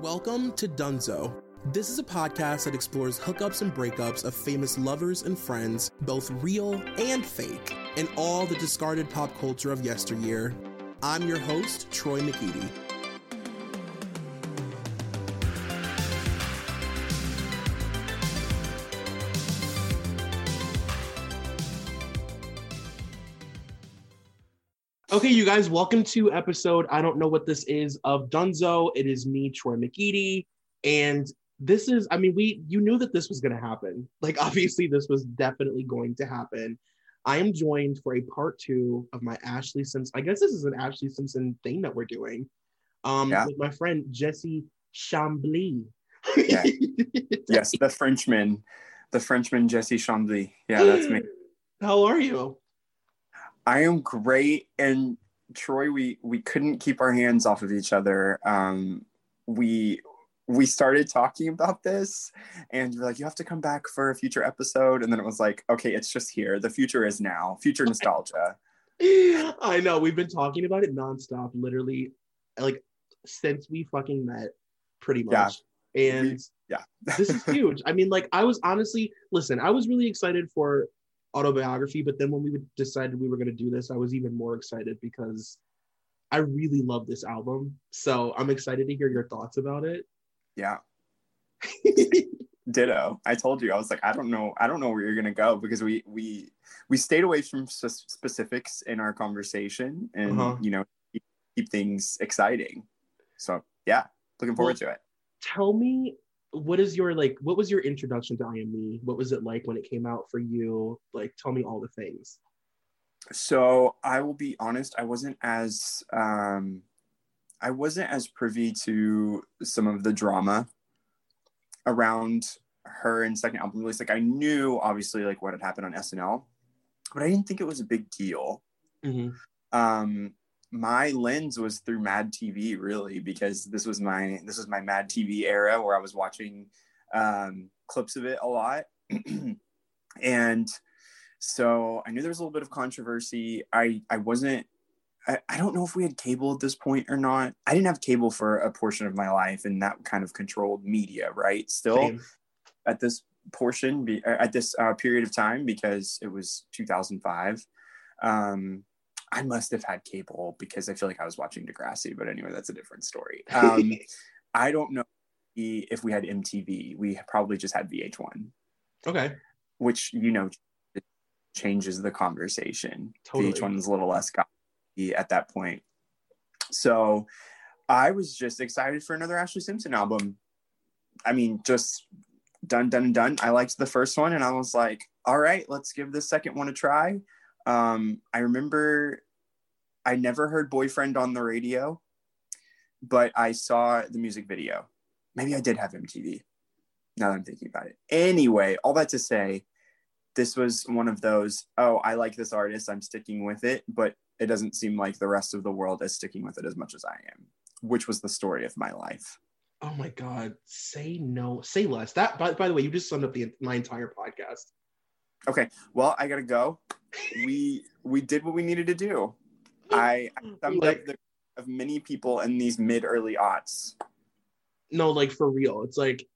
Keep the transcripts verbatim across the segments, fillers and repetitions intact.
Welcome to Dunzo. This is a podcast that explores hookups and breakups of famous lovers and friends, both real and fake, and all the discarded pop culture of yesteryear. I'm your host, Troy McGeady. Okay, you guys, welcome to episode, I don't know what this is, of Dunzo. It is me, Troy McGeady, and this is, I mean, we, you knew that this was going to happen. Like, obviously, this was definitely going to happen. I am joined for a part two of my Ashlee Simpson. I guess this is an Ashlee Simpson thing that we're doing. Um, yeah. With my friend Jesse Chamblee. Yeah. Yes, the Frenchman, the Frenchman Jesse Chamblee. Yeah, that's me. How are you? I am great, and Troy, we we couldn't keep our hands off of each other. Um, we. we started talking about this and you're like, you have to come back for a future episode. And then it was like, okay, it's just here. The future is now. Future nostalgia. I know. We've been talking about it nonstop, literally, like, since we fucking met, pretty much. Yeah. And we, yeah, this is huge. I mean, like, I was honestly, listen, I was really excited for autobiography, but then when we decided we were going to do this, I was even more excited because I really love this album. So I'm excited to hear your thoughts about it. Yeah. Ditto. I told you, I was like, I don't know, I don't know where you're gonna go, because we we we stayed away from s- specifics in our conversation, and uh-huh. you know, keep, keep things exciting. So yeah, looking forward well, to it. Tell me, what is your like? What was your introduction to I Am Me? What was it like when it came out for you? Like, tell me all the things. So I will be honest, I wasn't as. Um, I wasn't as privy to some of the drama around her and second album release. Like, I knew obviously like what had happened on S N L, but I didn't think it was a big deal. Mm-hmm. Um, my lens was through MAD T V, really, because this was my this was my MAD T V era where I was watching um, clips of it a lot, and so I knew there was a little bit of controversy. I I wasn't. I don't know if we had cable at this point or not. I didn't have cable for a portion of my life, and that kind of controlled media, right? Still Same. At this portion, at this uh, period of time, because it was two thousand five. Um, I must have had cable because I feel like I was watching Degrassi, but anyway, that's a different story. Um, I don't know if we had M T V. We probably just had V H one. Okay. Which, you know, changes the conversation. Totally. V H one is a little less gossip at that point. So I was just excited for another Ashlee Simpson album. I mean, just done, done, done. I liked the first one, and I was like, all right, let's give this second one a try. Um, I remember I never heard Boyfriend on the radio, but I saw the music video. Maybe I did have M T V, now that I'm thinking about it. Anyway, all that to say, this was one of those, oh, I like this artist, I'm sticking with it, but it doesn't seem like the rest of the world is sticking with it as much as I am, which was the story of my life. Oh my God. Say no, say less. That, by, by the way, you just summed up the, my entire podcast. Okay. Well, I got to go. we, we did what we needed to do. I, I summed like, up the of many people in these mid early aughts. No, like for real. It's like,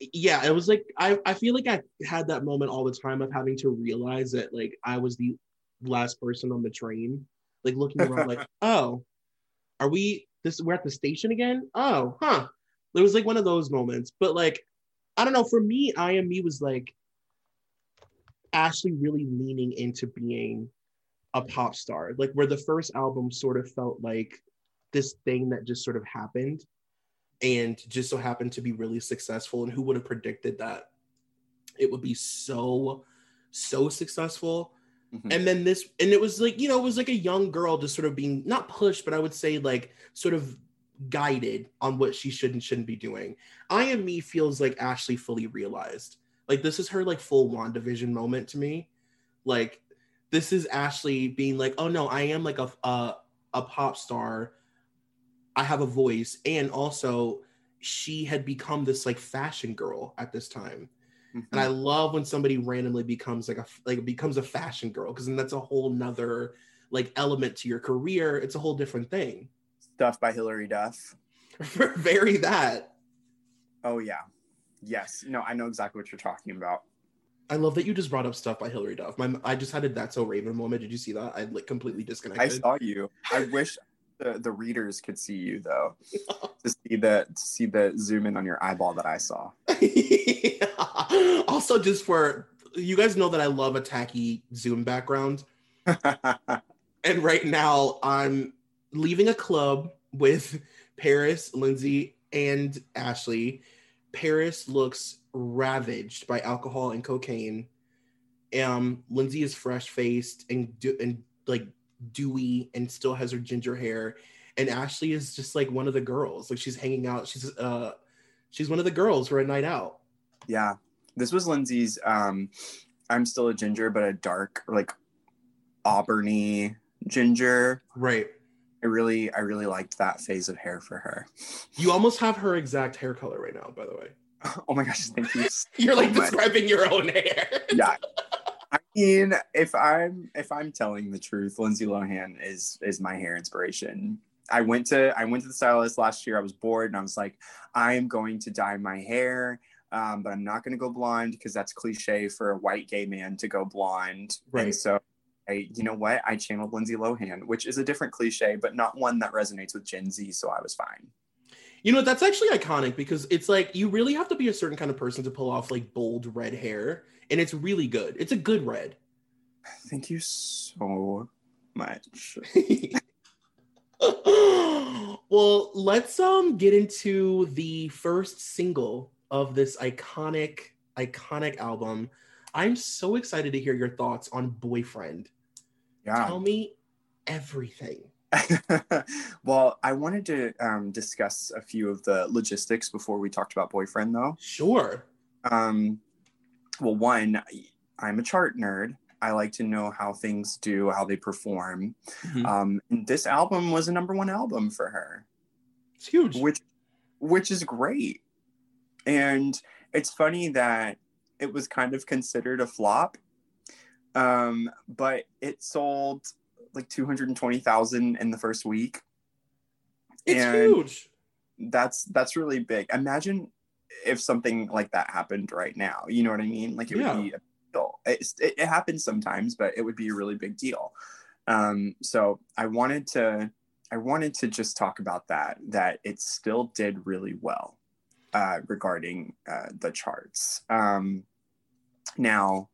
yeah, it was like, I, I feel like I had that moment all the time of having to realize that like I was the last person on the train. Like looking around like, oh, are we, this, we're at the station again? Oh, huh. It was like one of those moments. But like, I don't know, for me, I Am Me was like, Ashlee really leaning into being a pop star. Like where the first album sort of felt like this thing that just sort of happened and just so happened to be really successful. And who would have predicted that it would be so, so successful? And then this, and it was like, you know, it was like a young girl just sort of being, not pushed, but I would say like sort of guided on what she should and shouldn't be doing. I Am Me feels like Ashlee fully realized. Like, this is her, like, full WandaVision moment to me. Like, this is Ashlee being like, oh, no, I am, like, a, a, a pop star. I have a voice. And also, she had become this, like, fashion girl at this time. Mm-hmm. And I love when somebody randomly becomes, like, a like becomes a fashion girl, because then that's a whole nother, like, element to your career. It's a whole different thing. Stuff by Hilary Duff. Very that. Oh, yeah. Yes. No, I know exactly what you're talking about. I love that you just brought up Stuff by Hilary Duff. My, I just had a That's So Raven moment. Did you see that? I like completely disconnected. I saw you. I wish the, the readers could see you though. to see the to see the zoom in on your eyeball that I saw. Yeah. Also, just for you guys know that I love a tacky Zoom background. And right now I'm leaving a club with Paris, Lindsay, and Ashlee. Paris looks ravaged by alcohol and cocaine. Um, Lindsay is fresh-faced and do- and like dewy and still has her ginger hair. And Ashlee is just like one of the girls. Like she's hanging out. She's uh, she's one of the girls for a night out. Yeah, this was Lindsay's. Um, I'm still a ginger, but a dark, like auburny ginger. Right. I really, I really liked that phase of hair for her. You almost have her exact hair color right now, by the way. Oh my gosh, thank you. You're like describing your own hair. Yeah. I mean, if I'm if I'm telling the truth, Lindsay Lohan is is my hair inspiration. I went to I went to the stylist last year. I was bored and I was like, I am going to dye my hair, um, but I'm not going to go blonde because that's cliche for a white gay man to go blonde. Right. And so I, you know what? I channeled Lindsay Lohan, which is a different cliche, but not one that resonates with Gen Z, so I was fine. You know, that's actually iconic because it's like, you really have to be a certain kind of person to pull off like bold red hair, and it's really good. It's a good red. Thank you so much. Well, let's um get into the first single of this iconic, iconic album. I'm so excited to hear your thoughts on Boyfriend. Yeah. Tell me everything. Well, I wanted to um, discuss a few of the logistics before we talked about Boyfriend, though. Sure. Um, well, one, I'm a chart nerd. I like to know how things do, how they perform. Mm-hmm. Um, this album was a number one album for her. It's huge. Which, which is great. And it's funny that it was kind of considered a flop, um, but it sold like two hundred twenty thousand in the first week. It's and huge. That's that's really big. Imagine if something like that happened right now. You know what I mean? Like it yeah. would be a deal. It, it, it happens sometimes, but it would be a really big deal. Um, so I wanted to I wanted to just talk about that. That it still did really well. Uh, regarding uh, the charts. Um, now,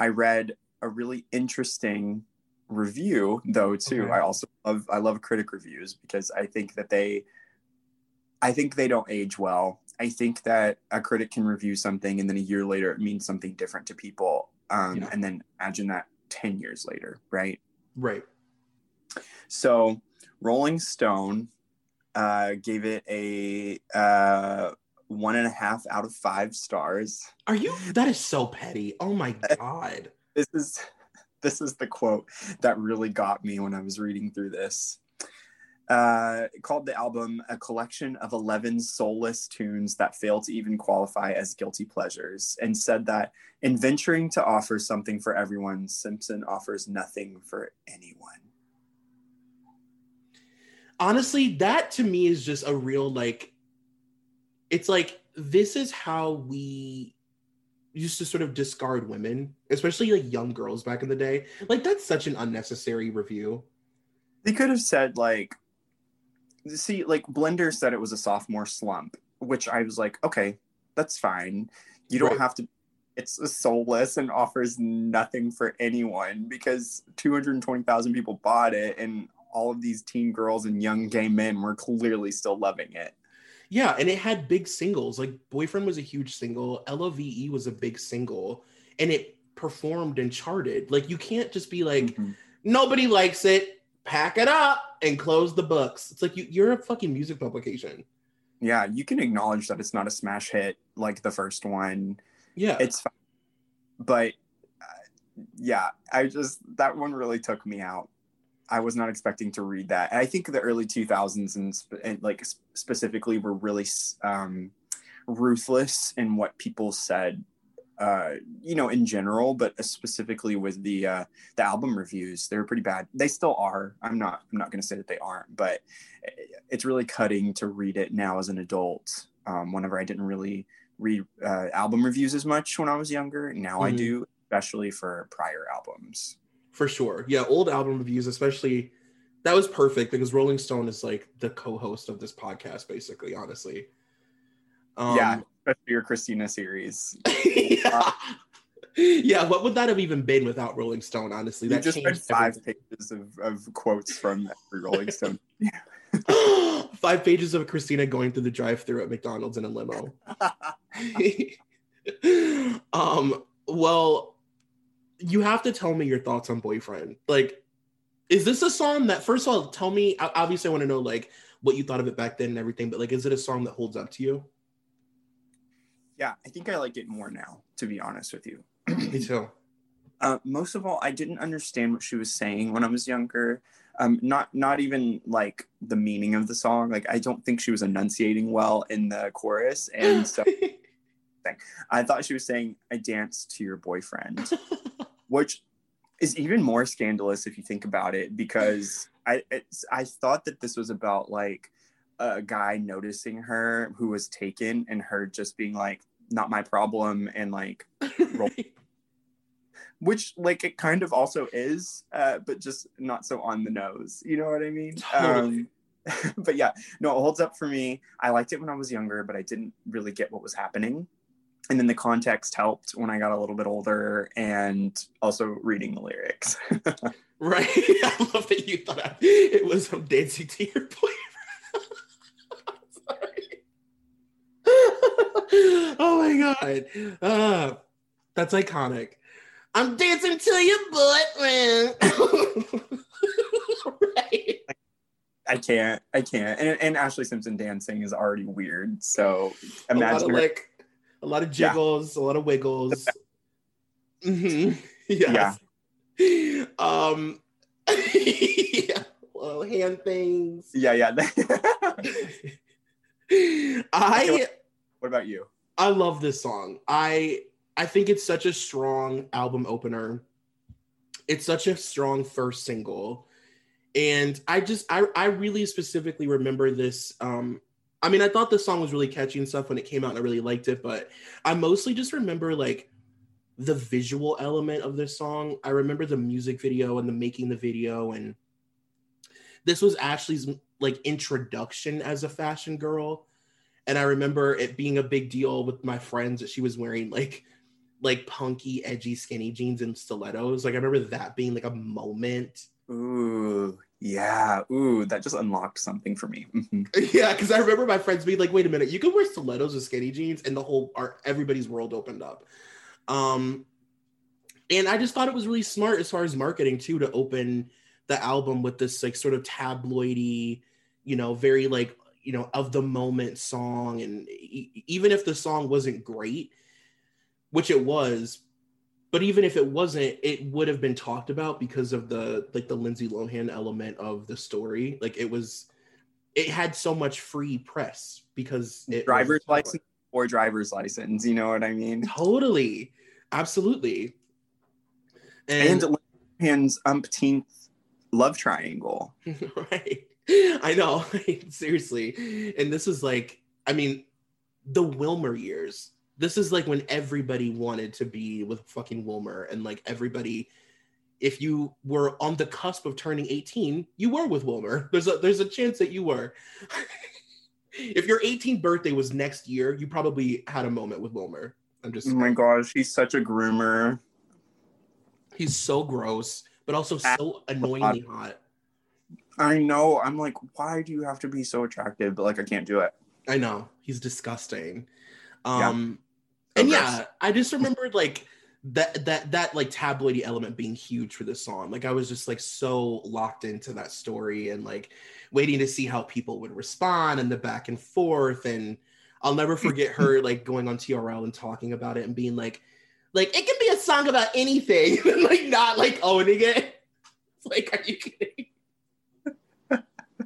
I read a really interesting review, though, too. Okay. I also love I love critic reviews because I think that they, I think they don't age well. I think that a critic can review something and then a year later it means something different to people. Um, yeah. And then imagine that ten years later, right? Right. So, Rolling Stone uh gave it a uh one and a half out of five stars. Are you that is so petty. Oh my god. this is this is the quote that really got me when I was reading through this. Uh called the album a collection of eleven soulless tunes that fail to even qualify as guilty pleasures, and said that in venturing to offer something for everyone, Simpson offers nothing for anyone. Honestly, that to me is just a real, like, it's like, this is how we used to sort of discard women, especially like young girls back in the day. Like, that's such an unnecessary review. They could have said, like, see, like, Blender said it was a sophomore slump, which I was like, okay, that's fine. You don't right. have to, it's a soulless and offers nothing for anyone because two hundred twenty thousand people bought it and all of these teen girls and young gay men were clearly still loving it. Yeah, and it had big singles. Like, Boyfriend was a huge single. L O V E was a big single. And it performed and charted. Like, you can't just be like, mm-hmm. nobody likes it. Pack it up. and close the books. It's like, you, you're a fucking music publication. Yeah, you can acknowledge that it's not a smash hit like the first one. Yeah. It's fine. But uh, yeah, I just, that one really took me out. I was not expecting to read that. And I think the early two thousands and, sp- and like sp- specifically were really um, ruthless in what people said, uh, you know, in general, but specifically with the uh, the album reviews. They were pretty bad. They still are. I'm not I'm not going to say that they aren't, but it's really cutting to read it now as an adult. Um, whenever I didn't really read uh, album reviews as much when I was younger, now mm-hmm. I do, especially for prior albums. For sure. Yeah, old album reviews, especially, that was perfect because Rolling Stone is like the co-host of this podcast, basically, honestly. Um, yeah, especially your Christina series. yeah. yeah, what would that have even been without Rolling Stone, honestly? You that just read five everything. pages of, of quotes from every Rolling Stone. Five pages of Christina going through the drive-thru at McDonald's in a limo. um. Well... You have to tell me your thoughts on Boyfriend. Like, is this a song that, first of all, tell me, obviously I want to know, like, what you thought of it back then and everything, but, like, is it a song that holds up to you? Yeah, I think I like it more now, to be honest with you. Me too. Uh, most of all, I didn't understand what she was saying when I was younger. Um, not not even, like, the meaning of the song. Like, I don't think she was enunciating well in the chorus, and so... I thought she was saying, I danced to your boyfriend. Which is even more scandalous if you think about it, because I it's, I thought that this was about like a guy noticing her who was taken and her just being like, not my problem, and like, roll. Which like it kind of also is, uh, but just not so on the nose. You know what I mean? Totally. Um, but yeah, no, it holds up for me. I liked it when I was younger, but I didn't really get what was happening. And then the context helped when I got a little bit older, and also reading the lyrics. Right. I love that you thought I, it was I'm dancing to your boyfriend. Sorry. Oh my God. Uh, that's iconic. I'm dancing to your boyfriend. Right. I can't. I can't. And, and Ashlee Simpson dancing is already weird. So imagine. Like. A lot of jiggles, yeah. A lot of wiggles. Mm-hmm. Yes. Yeah. Um, yeah. Little hand things. Yeah, yeah. I. What about you? I love this song. I I think it's such a strong album opener. It's such a strong first single, and I just I I really specifically remember this. Um, I mean, I thought this song was really catchy and stuff when it came out, and I really liked it, but I mostly just remember, like, the visual element of this song. I remember the music video and the making the video, and this was Ashlee's, like, introduction as a fashion girl, and I remember it being a big deal with my friends that she was wearing, like, like punky, edgy, skinny jeans and stilettos. Like, I remember that being, like, a moment. Ooh, yeah. Ooh, that just unlocked something for me. Yeah, because I remember my friends being like, wait a minute, you can wear stilettos with skinny jeans, and the whole, our, everybody's world opened up. Um, and I just thought it was really smart as far as marketing, too, to open the album with this, like, sort of tabloidy, you know, very, like, you know, of the moment song. And e- even if the song wasn't great, which it was, but even if it wasn't, it would have been talked about because of the, like, the Lindsay Lohan element of the story. Like, it was, it had so much free press because it driver's license or driver's license. You know what I mean? Totally. Absolutely. And, and Lohan's umpteenth love triangle. Right. I know. Seriously. And this is like, I mean, the Wilmer years. This is like when everybody wanted to be with fucking Wilmer, and like everybody, if you were on the cusp of turning eighteen, you were with Wilmer. There's a, there's a chance that you were. If your eighteenth birthday was next year, you probably had a moment with Wilmer. I'm just. Oh my gosh, he's such a groomer. He's so gross, but also so annoyingly hot. I know. I'm like, why do you have to be so attractive? But like, I can't do it. I know. He's disgusting. Um, yeah. And yeah, I just remembered like that that that like tabloidy element being huge for this song. Like I was just like so locked into that story and like waiting to see how people would respond and the back and forth. And I'll never forget her like going on T R L and talking about it and being like, like it can be a song about anything and like not like owning it. It's like, are you kidding?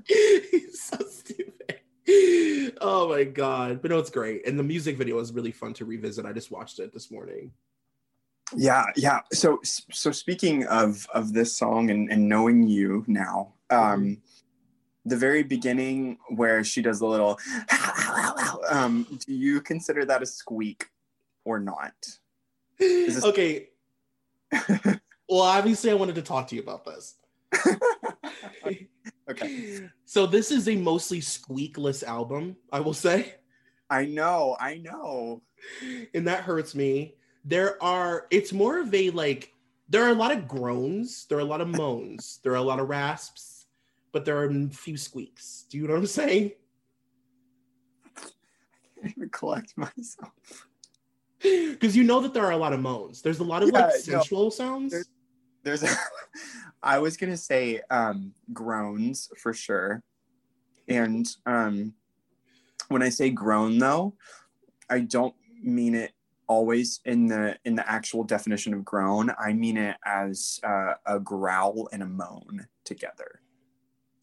It's so stupid. Oh my god. But no, it's great. And the music video is really fun to revisit. I just watched it this morning. Yeah, yeah. So so speaking of of this song and, and knowing you now, um, the very beginning where she does the little um, do you consider that a squeak or not? Is this- okay. Well, obviously I wanted to talk to you about this. Okay. Okay. So this is a mostly squeakless album, I will say. I know, I know. And that hurts me. There are, it's more of a like, there are a lot of groans, there are a lot of moans, there are a lot of rasps, but there are a few squeaks. Do you know what I'm saying? I can't even collect myself. Because you know that there are a lot of moans. There's a lot of yeah, like sensual no, sounds. There's, there's a, I was going to say um, groans for sure. And um, when I say groan though, I don't mean it always in the in the actual definition of groan. I mean it as uh, a growl and a moan together.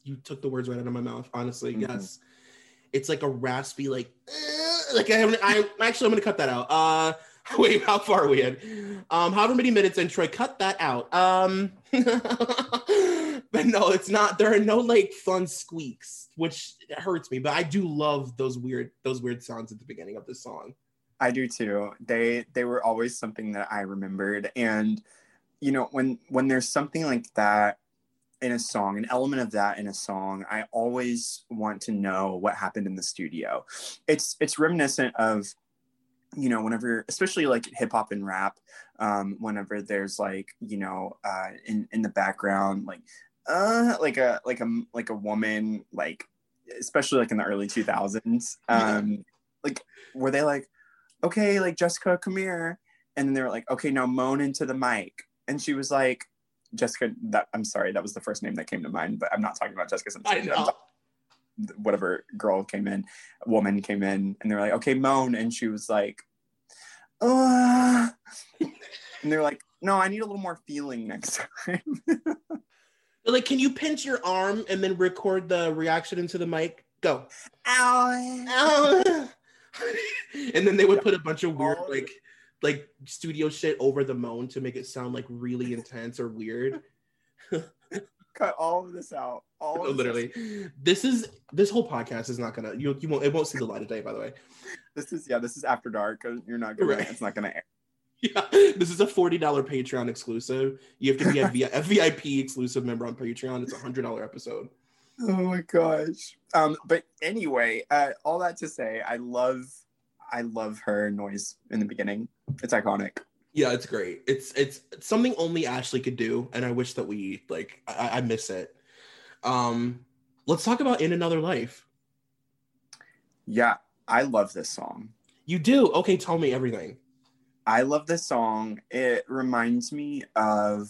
You took the words right out of my mouth, honestly. Mm-hmm. Yes, it's like a raspy, like uh, like I, I actually I'm gonna cut that out. Uh, wait, how far are we in? Um, however many minutes in, Troy, cut that out. Um, but no, it's not. There are no like fun squeaks, which hurts me. But I do love those weird those weird sounds at the beginning of the song. I do too. They they were always something that I remembered. And, you know, when, when there's something like that in a song, an element of that in a song, I always want to know what happened in the studio. It's it's reminiscent of, you know, whenever, especially like hip hop and rap, um, whenever there's like, you know, uh, in, in the background, like, uh, like a, like a, like a woman, like, especially like in the early two thousands, um, like, were they like, okay, like, Jessica, come here. And then they were like, okay, now moan into the mic. And she was like, Jessica, that, I'm sorry, that was the first name that came to mind, but I'm not talking about Jessica Simpson. I know. Whatever girl came in, woman came in, and they were like, okay, moan. And she was like, uh. And they were like, no, I need a little more feeling next time. They're like, can you pinch your arm and then record the reaction into the mic? Go. Ow. Ow. And then they would put a bunch of weird like like studio shit over the moan to make it sound like really intense or weird. Cut all of this out. All no, of literally this. this is this whole podcast is not gonna you, you won't it won't see the light of day, by the way. This is yeah this is after dark. You're not gonna right. It's not gonna air. Yeah, this is a forty dollars Patreon exclusive. You have to be a, a V I P exclusive member on Patreon. It's a one hundred dollars episode. Oh my gosh. Um, but anyway, uh, all that to say, I love, I love her noise in the beginning. It's iconic. Yeah, it's great. It's it's something only Ashlee could do, and I wish that we like. I, I miss it. Um, let's talk about "In Another Life." Yeah, I love this song. You do? Okay, tell me everything. I love this song. It reminds me of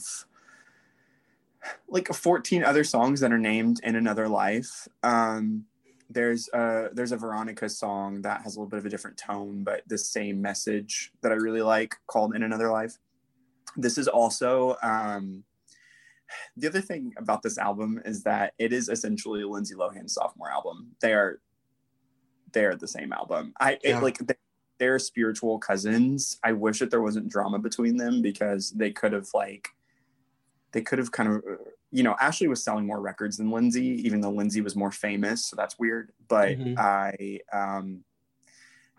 like fourteen other songs that are named In Another Life. Um, there's a, there's a Veronica song that has a little bit of a different tone, but the same message that I really like, called In Another Life. This is also, um, the other thing about this album is that it is essentially Lindsay Lohan's sophomore album. They are, they are the same album. I yeah. it, like they, they're spiritual cousins. I wish that there wasn't drama between them, because they could have like, they could have kind of, you know, Ashlee was selling more records than Lindsay, even though Lindsay was more famous. So that's weird. But mm-hmm. I, um,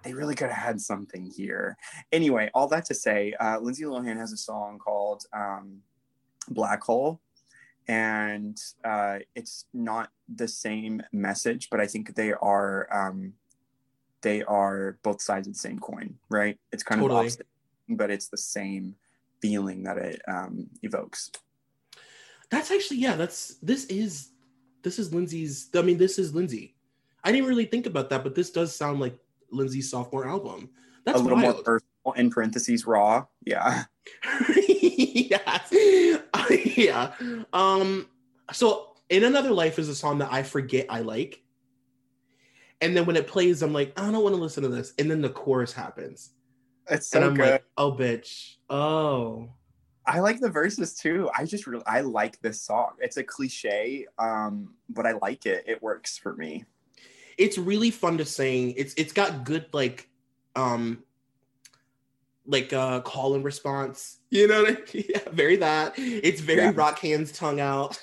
they really could have had something here. Anyway, all that to say, uh, Lindsay Lohan has a song called um, Black Hole. And uh, it's not the same message, but I think they are, um, they are both sides of the same coin, right? It's kind totally. of opposite, but it's the same feeling that it um, evokes. That's actually, yeah, that's, this is, this is Lindsay's, I mean, this is Lindsay. I didn't really think about that, but this does sound like Lindsay's sophomore album. That's a little wild. More earthy, in parentheses raw. Yeah. Yes. Uh, yeah. Um, so In Another Life is a song that I forget I like. And then when it plays, I'm like, I don't want to listen to this. And then the chorus happens. It's so and I'm good. Like, oh, bitch. Oh. I like the verses too. I just really, I like this song. It's a cliche, um, but I like it. It works for me. It's really fun to sing. It's it's got good like, um, like uh, call and response. You know what I mean? Yeah, very that. It's very yeah. Rock hands tongue out.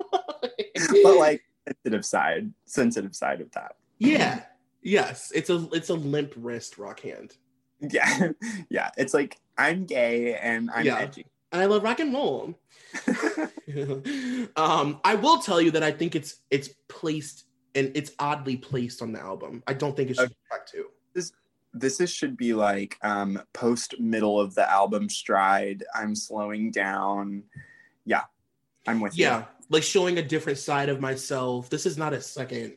But like sensitive side, sensitive side of that. Yeah. Yes. It's a it's a limp wrist rock hand. Yeah. Yeah. It's like I'm gay and I'm yeah. edgy. And I love rock and roll. um, I will tell you that I think it's it's placed and it's oddly placed on the album. I don't think it should okay. be track two. This this is, should be like um, post middle of the album stride. I'm slowing down. Yeah. I'm with yeah. you. Yeah. Like showing a different side of myself. This is not a second.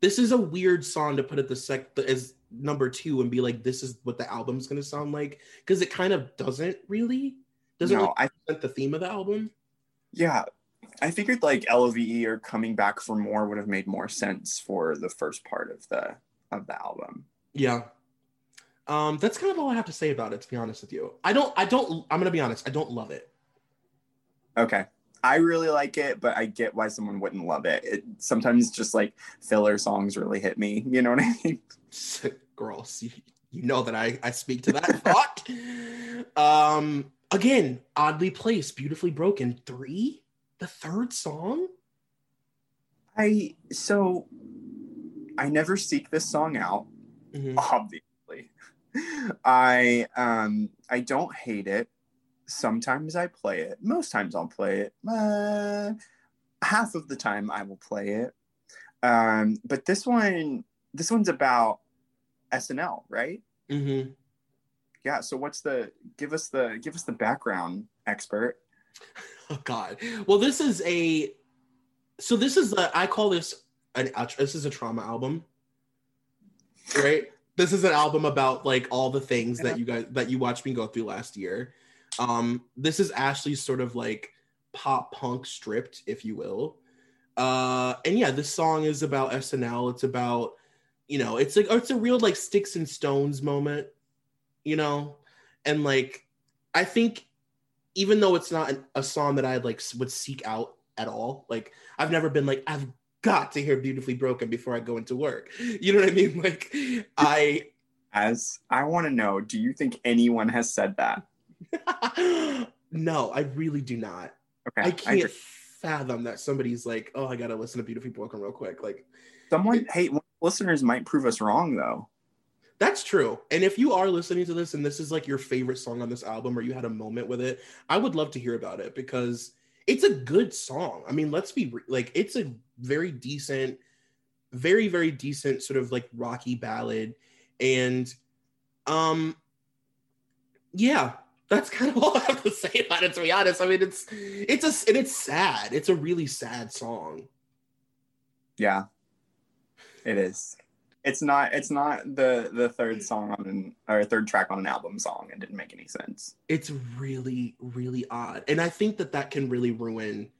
This is a weird song to put at the sec as number two and be like, this is what the album's gonna sound like, because it kind of doesn't really doesn't no, like represent the theme of the album. Yeah, I figured like L O V E or Coming Back for More would have made more sense for the first part of the of the album. Yeah, um, that's kind of all I have to say about it. To be honest with you, I don't, I don't, I'm gonna be honest, I don't love it. Okay. I really like it, but I get why someone wouldn't love it. It sometimes just like filler songs really hit me. You know what I mean? Girls, you, you know that I, I speak to that thought. Um, again, oddly placed, beautifully broken. Three? The third song? I, so I never seek this song out, mm-hmm. obviously. I um I don't hate it. Sometimes I play it. Most times I'll play it. Uh, half of the time I will play it. Um, but this one, this one's about S N L, right? Mm-hmm. Yeah. So what's the? Give us the. Give us the background, expert. Oh God. Well, this is a. So this is the. I call this an. This is a trauma album. Right. This is an album about like all the things yeah. that you guys that you watched me go through last year. Um, this is Ashlee's sort of like pop punk stripped, if you will. Uh, and yeah, this song is about S N L. It's about, you know, it's like, it's a real like sticks and stones moment, you know? And like, I think even though it's not an, a song that I like would seek out at all, like I've never been like, I've got to hear Beautifully Broken before I go into work. You know what I mean? Like I, as I want to know, do you think anyone has said that? No, I really do not. Okay, I can't I fathom that somebody's like, oh, I gotta listen to Beautifully Broken real quick. Like, someone, it, hey, listeners might prove us wrong though. That's true. And if you are listening to this and this is like your favorite song on this album or you had a moment with it, I would love to hear about it because it's a good song. I mean, let's be re- like, it's a very decent, very, very decent sort of like rocky ballad. And, um, yeah. That's kind of all I have to say about it, to be honest. I mean, it's it's a, and it's sad. It's a really sad song. Yeah, it is. It's not it's not the the third song on an, or third track on an album song. It didn't make any sense. It's really, really odd. And I think that that can really ruin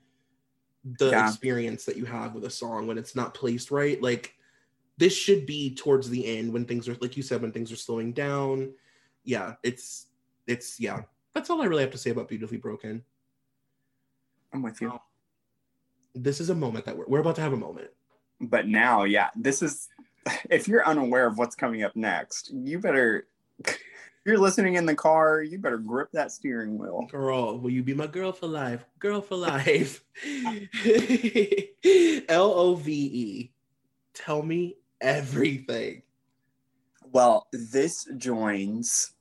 the yeah. experience that you have with a song when it's not placed right. Like, this should be towards the end when things are, like you said, when things are slowing down. Yeah, it's... It's, yeah, that's all I really have to say about Beautifully Broken. I'm with you. Um, this is a moment that we're, we're about to have a moment. But now, yeah, this is, if you're unaware of what's coming up next, you better, if you're listening in the car, you better grip that steering wheel. Girl, will you be my girl for life? Girl for life. L O V E. Tell me everything. Well, this joins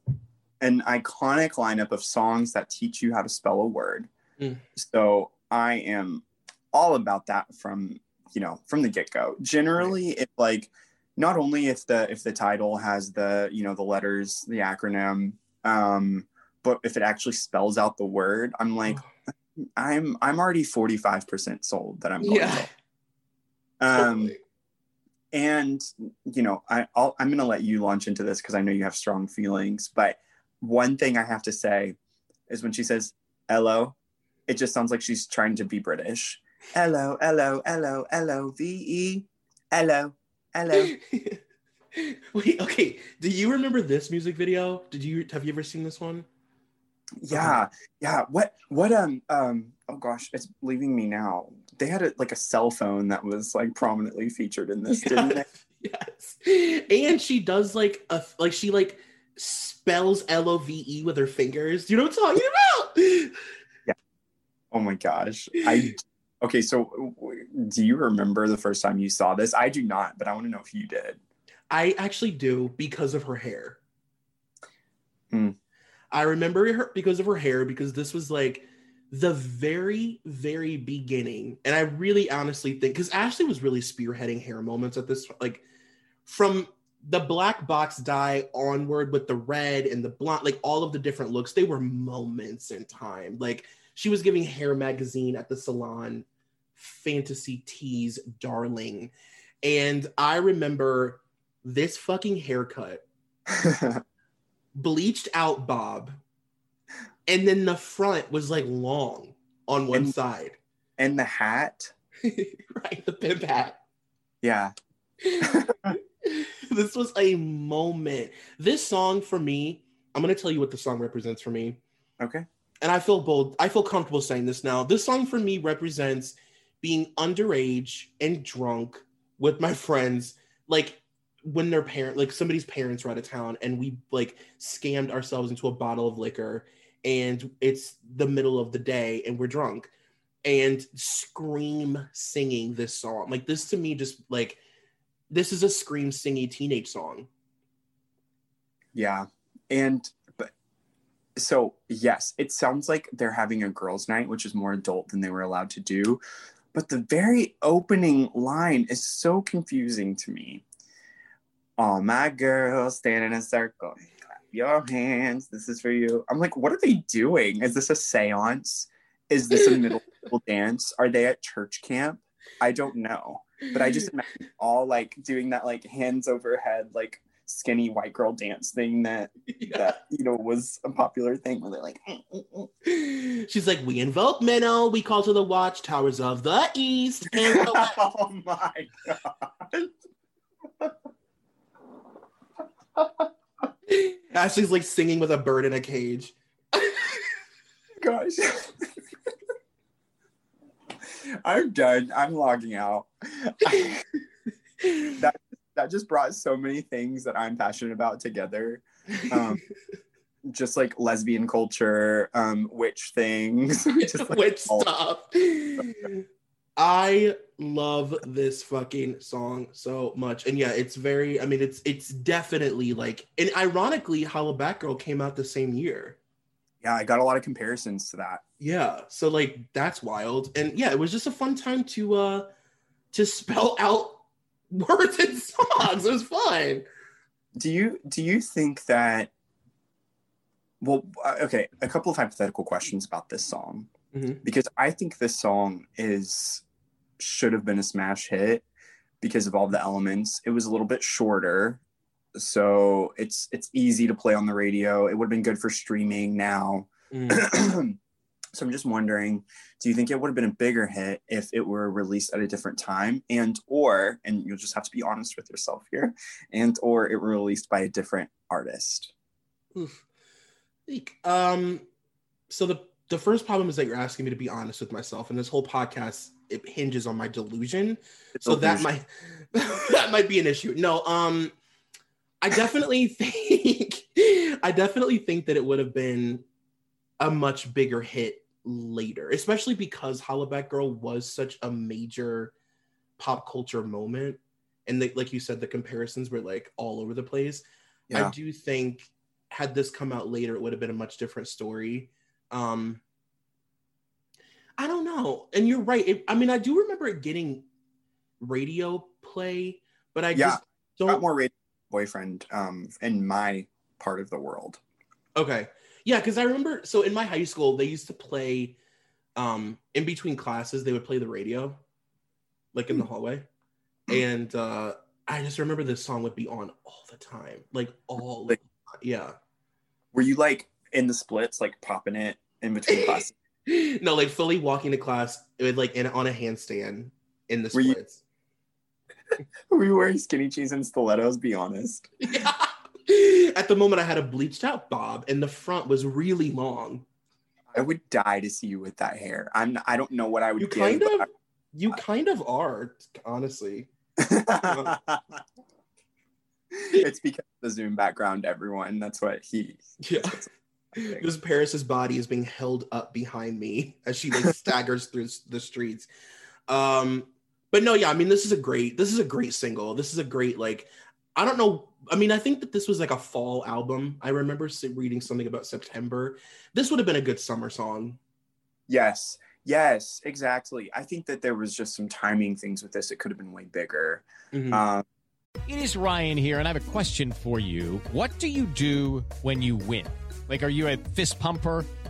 an iconic lineup of songs that teach you how to spell a word. Mm. So I am all about that from, you know, from the get-go. Generally, it like, not only if the, if the title has the, you know, the letters, the acronym, um, but if it actually spells out the word, I'm like, oh. I'm, I'm already forty-five percent sold that I'm going yeah. to. Um, totally. And, you know, I, I'll, I'm going to let you launch into this because I know you have strong feelings. But one thing I have to say is when she says, hello, it just sounds like she's trying to be British. Hello, hello, hello, hello, V E, hello, hello. Wait, okay. Do you remember this music video? Did you have you ever seen this one? Yeah, yeah. What? What? Um. Um. Oh gosh, it's leaving me now. They had a, like a cell phone that was like prominently featured in this, yes, didn't they? Yes. And she does like a like she like spells L O V E with her fingers. You know what I'm talking about? Yeah. Oh my gosh. I. Okay, so do you remember the first time you saw this? I do not, but I want to know if you did. I actually do, because of her hair. Mm. I remember her because of her hair, because this was like the very, very beginning. And I really honestly think, because Ashlee was really spearheading hair moments at this, like from the black box dye onward with the red and the blonde, like all of the different looks, they were moments in time. Like she was giving Hair Magazine at the salon fantasy tease, darling. And I remember this fucking haircut, bleached out bob, and then the front was like long on one and, side. And the hat. Right, the pimp hat. Yeah. This was a moment. This song for me, I'm going to tell you what the song represents for me. Okay. And I feel bold. I feel comfortable saying this now. This song for me represents being underage and drunk with my friends, like when their parent, like somebody's parents were out of town, and we like scammed ourselves into a bottle of liquor, and it's the middle of the day and we're drunk and scream singing this song. Like this to me, just like, this is a scream singing teenage song. Yeah. And so, yes, it sounds like they're having a girls' night, which is more adult than they were allowed to do. But the very opening line is so confusing to me. All my girls stand in a circle. Clap your hands. This is for you. I'm like, what are they doing? Is this a seance? Is this a middle school dance? Are they at church camp? I don't know. But I just imagine all like doing that like hands overhead, like skinny white girl dance thing that, yeah, that you know was a popular thing where they're like mm, mm, mm. She's like, we invoke Minnow, we call to the watchtowers of the east. And oh my god. Ashlee's like singing with a bird in a cage. Gosh. I'm done. I'm logging out. That's That just brought so many things that I'm passionate about together. Um, just like lesbian culture, um, witch things. Just like witch stuff. I love this fucking song so much. And yeah, it's very, I mean, it's it's definitely like, and ironically, Holla Back Girl came out the same year. Yeah, I got a lot of comparisons to that. Yeah, so like, that's wild. And yeah, it was just a fun time to uh, to spell out words and songs. It was fun. Do you do you think that? Well, okay, a couple of hypothetical questions about this song, mm-hmm. because I think this song is should have been a smash hit because of all the elements. It was a little bit shorter, so it's it's easy to play on the radio. It would have been good for streaming now. Mm. So I'm just wondering, do you think it would have been a bigger hit if it were released at a different time and or, and you'll just have to be honest with yourself here, and or it were released by a different artist? Oof. Um, so the, the first problem is that you're asking me to be honest with myself, and this whole podcast, it hinges on my delusion. It's so delusion. that might that might be an issue. No, um, I definitely think, I definitely think that it would have been a much bigger hit later, especially because Holla Back Girl was such a major pop culture moment, and they, like you said, the comparisons were like all over the place. Yeah. I do think had this come out later, it would have been a much different story. um I don't know, and you're right, it, I mean I do remember it getting radio play, but I yeah, just don't got more radio boyfriend um in my part of the world. Okay. Yeah, because I remember, so in my high school, they used to play, um, in between classes, they would play the radio, like in mm. the hallway. And uh, I just remember this song would be on all the time, like all like, the, yeah. Were you like in the splits, like popping it in between classes? No, like fully walking to class, it would like in on a handstand in the were splits. You, were you wearing skinny jeans and stilettos? Be honest. Yeah. At the moment, I had a bleached out bob, and the front was really long. I would die to see you with that hair. I'm. I don't know what I would. You give, kind of. I, you kind of are, honestly. It's because of the Zoom background, everyone. That's what he. Yeah. That's what this Paris's body is being held up behind me as she like staggers through the streets. Um, but no, yeah. I mean, this is a great. This is a great single. This is a great like. I don't know. I mean, I think that this was like a fall album. I remember reading something about September. This would have been a good summer song. Yes. Yes, exactly. I think that there was just some timing things with this. It could have been way bigger. Mm-hmm. Um, it is Ryan here, and I have a question for you. What do you do when you win? Like, are you a fist pumper?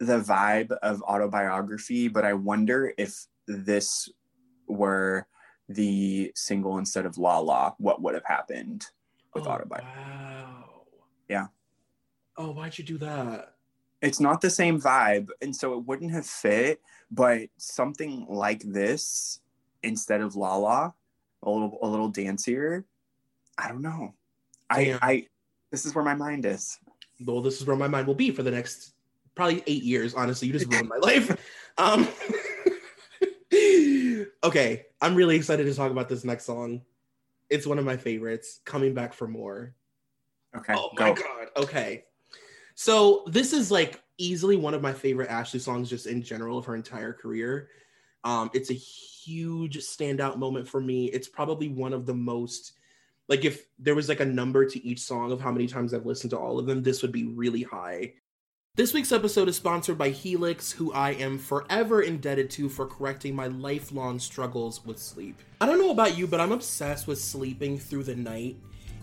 the vibe of Autobiography, but I wonder if this were the single instead of La La, what would have happened with oh, Autobiography. Wow. Yeah. Oh, why'd you do that? It's not the same vibe, and so it wouldn't have fit, but something like this instead of La La, a little a little dancier. I don't know. I, I this is where my mind is. Well, this is where my mind will be for the next probably eight years, honestly. You just ruined my life. Um, okay, I'm really excited to talk about this next song. It's one of my favorites, Coming Back for More. Okay. Oh my go. God, okay. So this is like easily one of my favorite Ashlee songs just in general of her entire career. Um, it's a huge standout moment for me. It's probably one of the most, like if there was like a number to each song of how many times I've listened to all of them, this would be really high. This week's episode is sponsored by Helix, who I am forever indebted to for correcting my lifelong struggles with sleep. I don't know about you, but I'm obsessed with sleeping through the night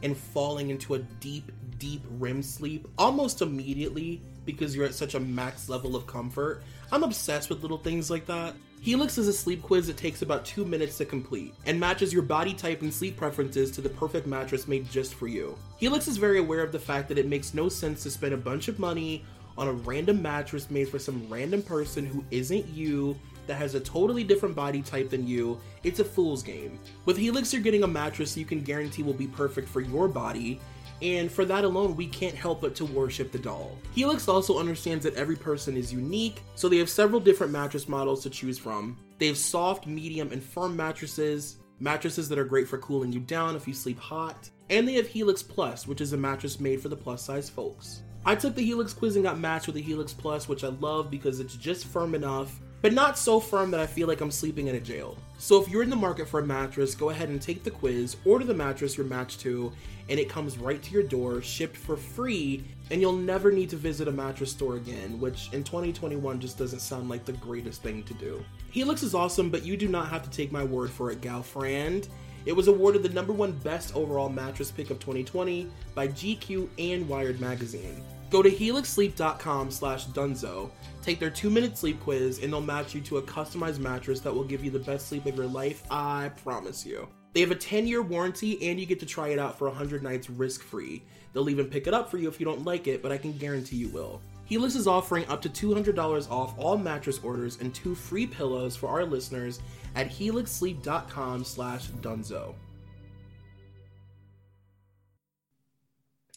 and falling into a deep, deep REM sleep almost immediately because you're at such a max level of comfort. I'm obsessed with little things like that. Helix is a sleep quiz that takes about two minutes to complete and matches your body type and sleep preferences to the perfect mattress made just for you. Helix is very aware of the fact that it makes no sense to spend a bunch of money on a random mattress made for some random person who isn't you, that has a totally different body type than you. It's a fool's game. With Helix, you're getting a mattress you can guarantee will be perfect for your body, and for that alone, we can't help but to worship the doll. Helix also understands that every person is unique, so they have several different mattress models to choose from. They have soft, medium, and firm mattresses, mattresses that are great for cooling you down if you sleep hot, and they have Helix Plus, which is a mattress made for the plus-size folks. I took the Helix quiz and got matched with the Helix Plus, which I love because it's just firm enough, but not so firm that I feel like I'm sleeping in a jail. So if you're in the market for a mattress, go ahead and take the quiz, order the mattress you're matched to, and it comes right to your door, shipped for free, and you'll never need to visit a mattress store again, which in twenty twenty-one just doesn't sound like the greatest thing to do. Helix is awesome, but you do not have to take my word for it, gal friend. It was awarded the number one best overall mattress pick of twenty twenty by G Q and Wired magazine. Go to helix sleep dot com slash dunzo, take their two-minute sleep quiz, and they'll match you to a customized mattress that will give you the best sleep of your life, I promise you. They have a ten-year warranty, and you get to try it out for one hundred nights risk-free. They'll even pick it up for you if you don't like it, but I can guarantee you will. Helix is offering up to two hundred dollars off all mattress orders and two free pillows for our listeners at helix sleep dot com slash dunzo.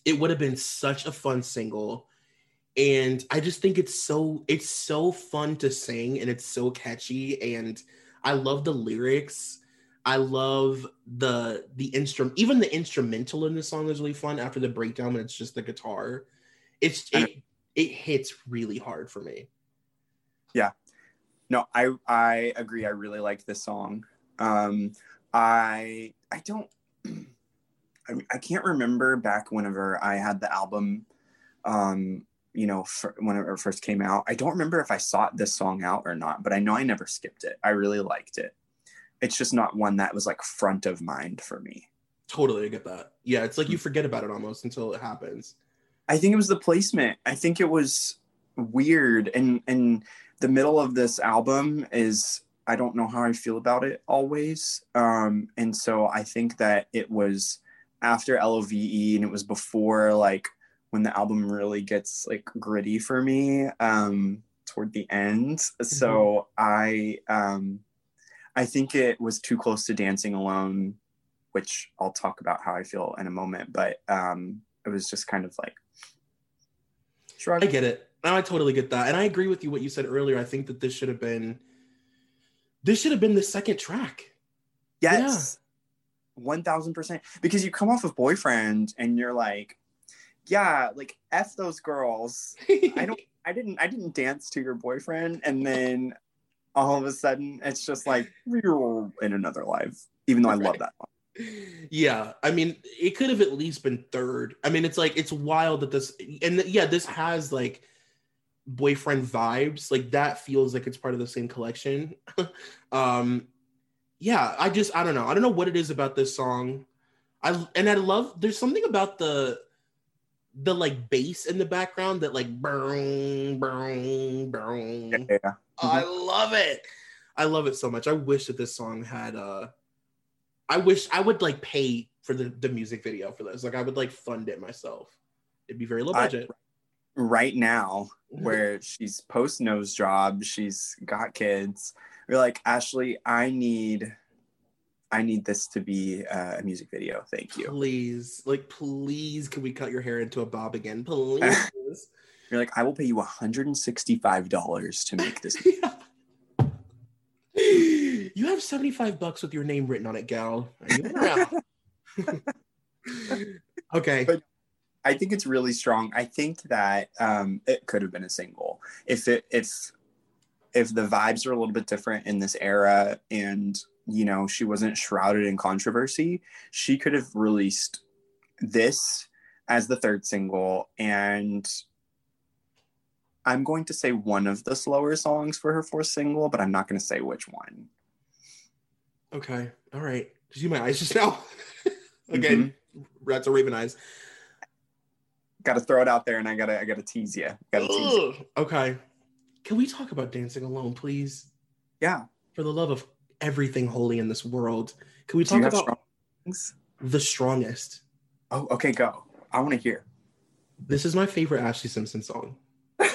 It would have been such a fun single, and I just think it's so it's so fun to sing, and it's so catchy, and I love the lyrics. I love the the instrument, even the instrumental in this song is really fun after the breakdown when it's just the guitar. It's it, It hits really hard for me. Yeah. No, I I agree. I really like this song. Um, I I don't I, I can't remember back whenever I had the album, um, you know, for, whenever it first came out. I don't remember if I sought this song out or not, but I know I never skipped it. I really liked it. It's just not one that was like front of mind for me. Totally, I get that. Yeah, it's like you forget about it almost until it happens. I think it was the placement. I think it was weird. And and the middle of this album is, I don't know how I feel about it always. Um, and so I think that it was after Love and it was before like when the album really gets like gritty for me um, toward the end. Mm-hmm. So I um, I think it was too close to Dancing Alone, which I'll talk about how I feel in a moment. But um, it was just kind of like, shrug. I get it. I totally get that. And I agree with you what you said earlier. I think that this should have been This should have been the second track. Yes. Yeah. one thousand percent. Because you come off of Boyfriend and you're like, yeah, like F those girls. I don't I didn't I didn't dance to your boyfriend. And then all of a sudden it's just like we were in another life. Even though I right. love that one. Yeah. I mean, it could have at least been third. I mean, it's like it's wild that this and th- yeah, this has like Boyfriend vibes, like that feels like it's part of the same collection. um yeah I just I don't know I don't know what it is about this song. I and I love there's something about the the like bass in the background that like boom boom boom. Yeah, yeah. Mm-hmm. I love it I love it so much. I wish that this song had uh I wish I would like pay for the, the music video for this. Like I would like fund it myself. It'd be very low budget. I, right now where she's post nose job, she's got kids, we're like, Ashlee, I need I need this to be uh, a music video. Thank you. Please, like please can we cut your hair into a bob again, please? You're like, I will pay you one hundred sixty-five dollars to make this. Yeah. You have seventy-five bucks with your name written on it, gal. Are you around? Okay. But- I think it's really strong. I think that um, it could have been a single if it if if the vibes are a little bit different in this era, and you know she wasn't shrouded in controversy. She could have released this as the third single, and I'm going to say one of the slower songs for her fourth single, but I'm not going to say which one. Okay, all right. Did you see my eyes just now? Again, mm-hmm. That's a Raven eyes. Got to throw it out there, and I gotta, I gotta tease you. Gotta tease you. Okay, can we talk about Dancing Alone, please? Yeah. For the love of everything holy in this world, can we talk about strong things? The strongest? Oh, okay, go. I want to hear. This is my favorite Ashlee Simpson song. What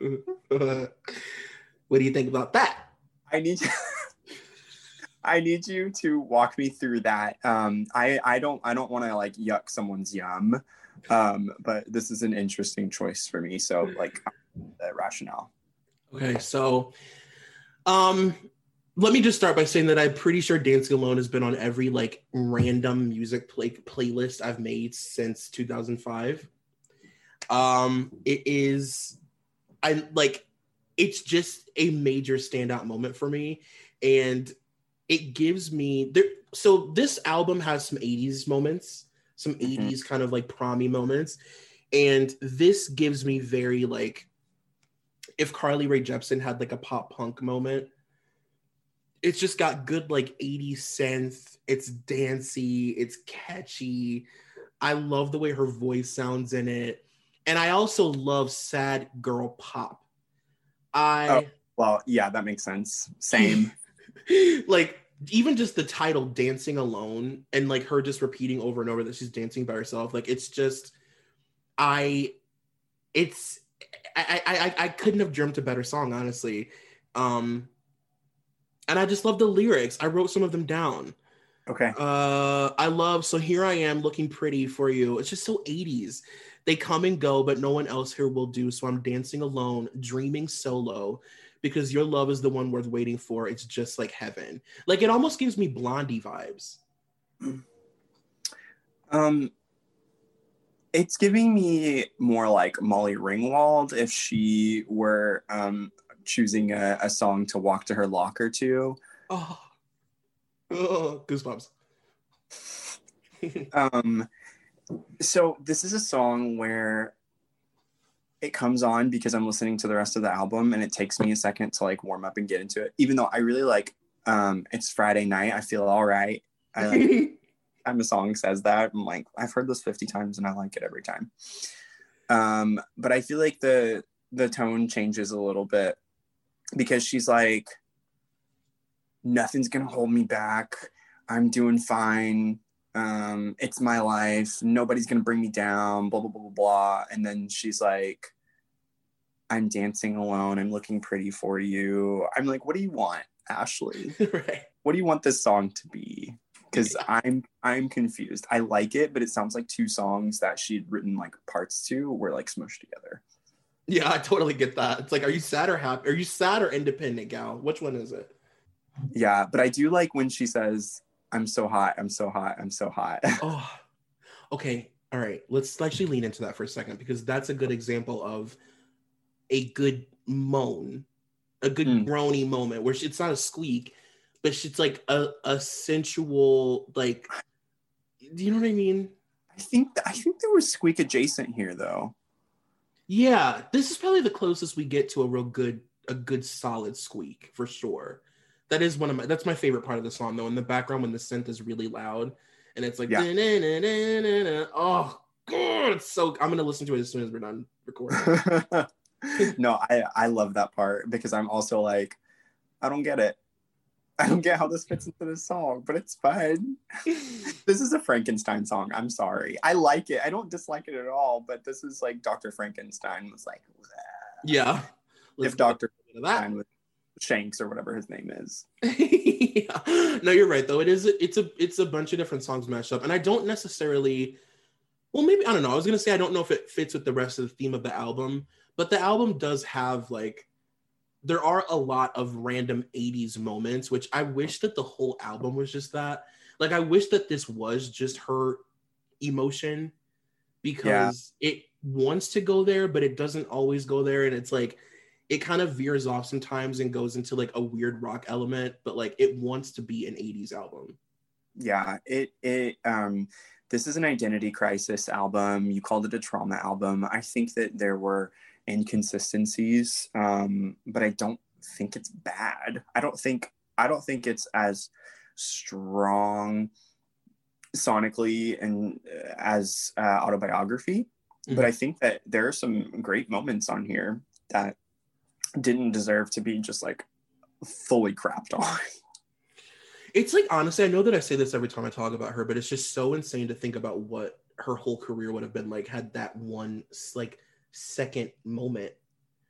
do you think about that? I need. You- I need you to walk me through that. Um, I, I don't, I don't want to like yuck someone's yum. Um, but this is an interesting choice for me. So like the rationale. Okay. So um, let me just start by saying that I'm pretty sure Dancing Alone has been on every like random music play- playlist I've made since two thousand five. Um, it is, I like, it's just a major standout moment for me. And it gives me there. So this album has some eighties moments, some mm-hmm. eighties kind of like prommy moments. And this gives me very like, if Carly Rae Jepsen had like a pop punk moment, it's just got good like eighties synth. It's dancey. It's catchy. I love the way her voice sounds in it. And I also love sad girl pop. I, oh, well, yeah, that makes sense. Same. Like even just the title Dancing Alone and like her just repeating over and over that she's dancing by herself, like it's just I it's I I I couldn't have dreamt a better song, honestly. Um and I just love the lyrics. I wrote some of them down. Okay. Uh I love So Here I Am Looking Pretty For You. It's just so eighties. They come and go, but no one else here will do. So I'm dancing alone, dreaming solo. Because your love is the one worth waiting for. It's just like heaven. Like it almost gives me Blondie vibes. Um, it's giving me more like Molly Ringwald if she were um, choosing a, a song to walk to her locker to. Oh, oh goosebumps. um, so this is a song where it comes on because I'm listening to the rest of the album, and it takes me a second to like warm up and get into it. Even though I really like, um, it's Friday night, I feel all right. I like, time a song says that, I'm like, I've heard this fifty times and I like it every time. Um, but I feel like the the tone changes a little bit because she's like, nothing's gonna hold me back. I'm doing fine. Um, it's my life. Nobody's gonna bring me down, blah, blah, blah, blah, blah. And then she's like, I'm dancing alone. I'm looking pretty for you. I'm like, what do you want, Ashlee? Right. What do you want this song to be? Because I'm I'm confused. I like it, but it sounds like two songs that she'd written like parts to were like smushed together. Yeah, I totally get that. It's like, are you sad or happy? Are you sad or independent, gal? Which one is it? Yeah, but I do like when she says, I'm so hot, I'm so hot, I'm so hot. Oh, okay. All right. Let's actually lean into that for a second, because that's a good example of a good moan, a good mm. groany moment where she, it's not a squeak, but she's like a, a sensual, like, do you know what I mean? I think th- I think there was squeak adjacent here, though. Yeah, this is probably the closest we get to a real good, a good solid squeak for sure. That is one of my, that's my favorite part of the song, though, in the background when the synth is really loud and it's like, yeah. Oh, God, it's so, I'm going to listen to it as soon as we're done recording. No, I, I love that part because I'm also like, I don't get it. I don't get how this fits into this song, but it's fun. This is a Frankenstein song. I'm sorry. I like it. I don't dislike it at all, but this is like Doctor Frankenstein was like, bleh. Yeah. Let's if Doctor Frankenstein was Shanks or whatever his name is. Yeah. No, you're right though. It is. It's a. It's a bunch of different songs mashed up, and I don't necessarily. Well, maybe I don't know. I was gonna say I don't know if it fits with the rest of the theme of the album, but the album does have like, there are a lot of random eighties moments, which I wish that the whole album was just that. Like I wish that this was just her emotion, because yeah. It wants to go there, but it doesn't always go there, and it's like. It kind of veers off sometimes and goes into like a weird rock element, but like it wants to be an eighties album. Yeah, it it um this is an identity crisis album. You called it a trauma album. I think that there were inconsistencies, um, but I don't think it's bad. I don't think I don't think it's as strong sonically and as uh, autobiography, mm-hmm. but I think that there are some great moments on here that didn't deserve to be just like fully crapped on. It's like, honestly, I know that I say this every time I talk about her, but it's just so insane to think about what her whole career would have been like had that one like second moment,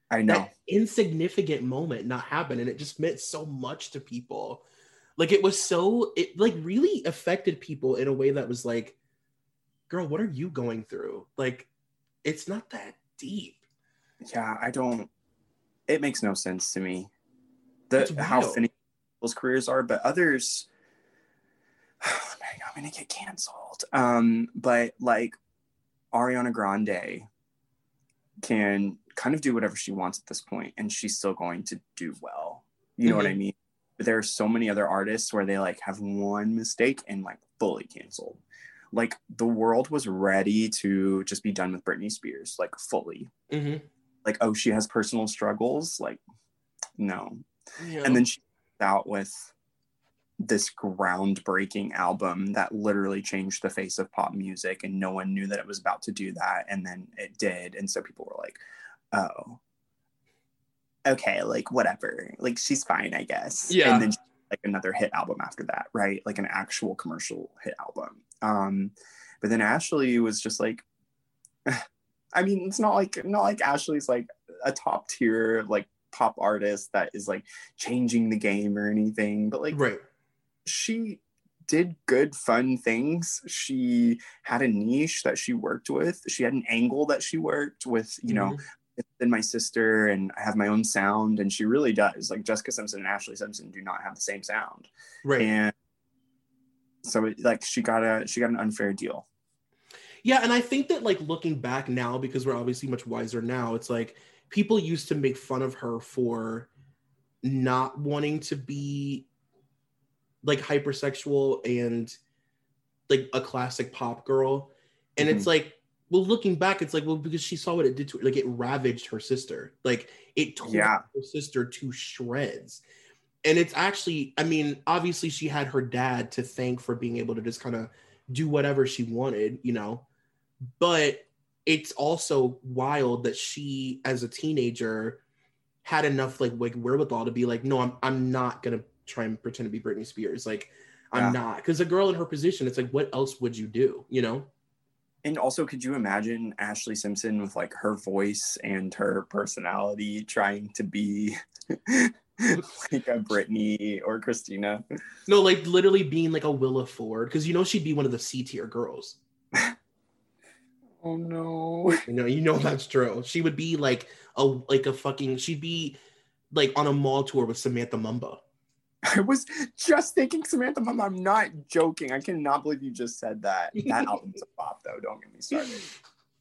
I know, that insignificant moment not happen, and it just meant so much to people. Like it was so, it like really affected people in a way that was like, girl, what are you going through? Like it's not that deep. Yeah, I don't It makes no sense to me the how finished people's careers are, but others, oh man, I'm going to get canceled. Um, but like Ariana Grande can kind of do whatever she wants at this point, and she's still going to do well. You know mm-hmm. what I mean? But there are so many other artists where they like have one mistake and like fully canceled. Like the world was ready to just be done with Britney Spears, like fully. Mm-hmm. Like, oh, she has personal struggles. Like, no. Yeah. And then she comes out with this groundbreaking album that literally changed the face of pop music, and no one knew that it was about to do that. And then it did. And so people were like, oh, okay, like, whatever. Like, she's fine, I guess. Yeah. And then she had, like, another hit album after that, right? Like, an actual commercial hit album. Um, but then Ashlee was just like... I mean, it's not like not like Ashlee's like a top tier like pop artist that is like changing the game or anything, but like right. She did good fun things. She had a niche that she worked with. She had an angle that she worked with, you mm-hmm. know, and my sister, and I have my own sound, and she really does. Like Jessica Simpson and Ashlee Simpson do not have the same sound. Right. And so it, like she got a she got an unfair deal. Yeah, and I think that, like, looking back now, because we're obviously much wiser now, it's like people used to make fun of her for not wanting to be, like, hypersexual and like a classic pop girl. And mm-hmm. it's like, well, looking back, it's like, well, because she saw what it did to her. Like, it ravaged her sister. Like, it tore yeah. her sister to shreds. And it's actually, I mean, obviously she had her dad to thank for being able to just kind of do whatever she wanted, you know. But it's also wild that she, as a teenager, had enough, like, like wherewithal to be like, no, I'm I'm not going to try and pretend to be Britney Spears. Like, yeah. I'm not. Because a girl in her position, it's like, what else would you do, you know? And also, could you imagine Ashlee Simpson with, like, her voice and her personality trying to be like a Britney or Christina? No, like, literally being, like, a Willa Ford. Because, you know, she'd be one of the C-tier girls. Oh, no. You know, you know that's true. She would be, like, a like a fucking... She'd be, like, on a mall tour with Samantha Mumba. I was just thinking Samantha Mumba. I'm not joking. I cannot believe you just said that. That album's a bop, though. Don't get me started.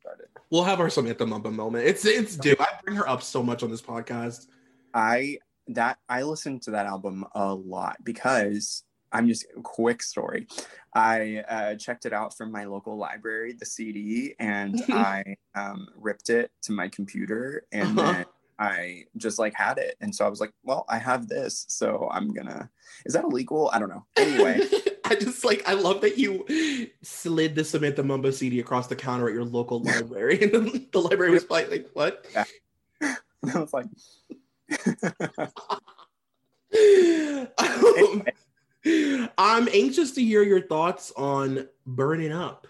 started. We'll have our Samantha Mumba moment. It's it's due. I bring her up so much on this podcast. I that I listened to that album a lot because I'm just a quick story. I uh, checked it out from my local library, the C D, and I um, ripped it to my computer and uh-huh. then I just like had it. And so I was like, well, I have this, so I'm gonna, is that illegal? I don't know. Anyway. I just like, I love that you slid the Samantha Mumba C D across the counter at your local library. And then the library was like, like what? Yeah. I was like. um, anyway. I'm anxious to hear your thoughts on Burning Up.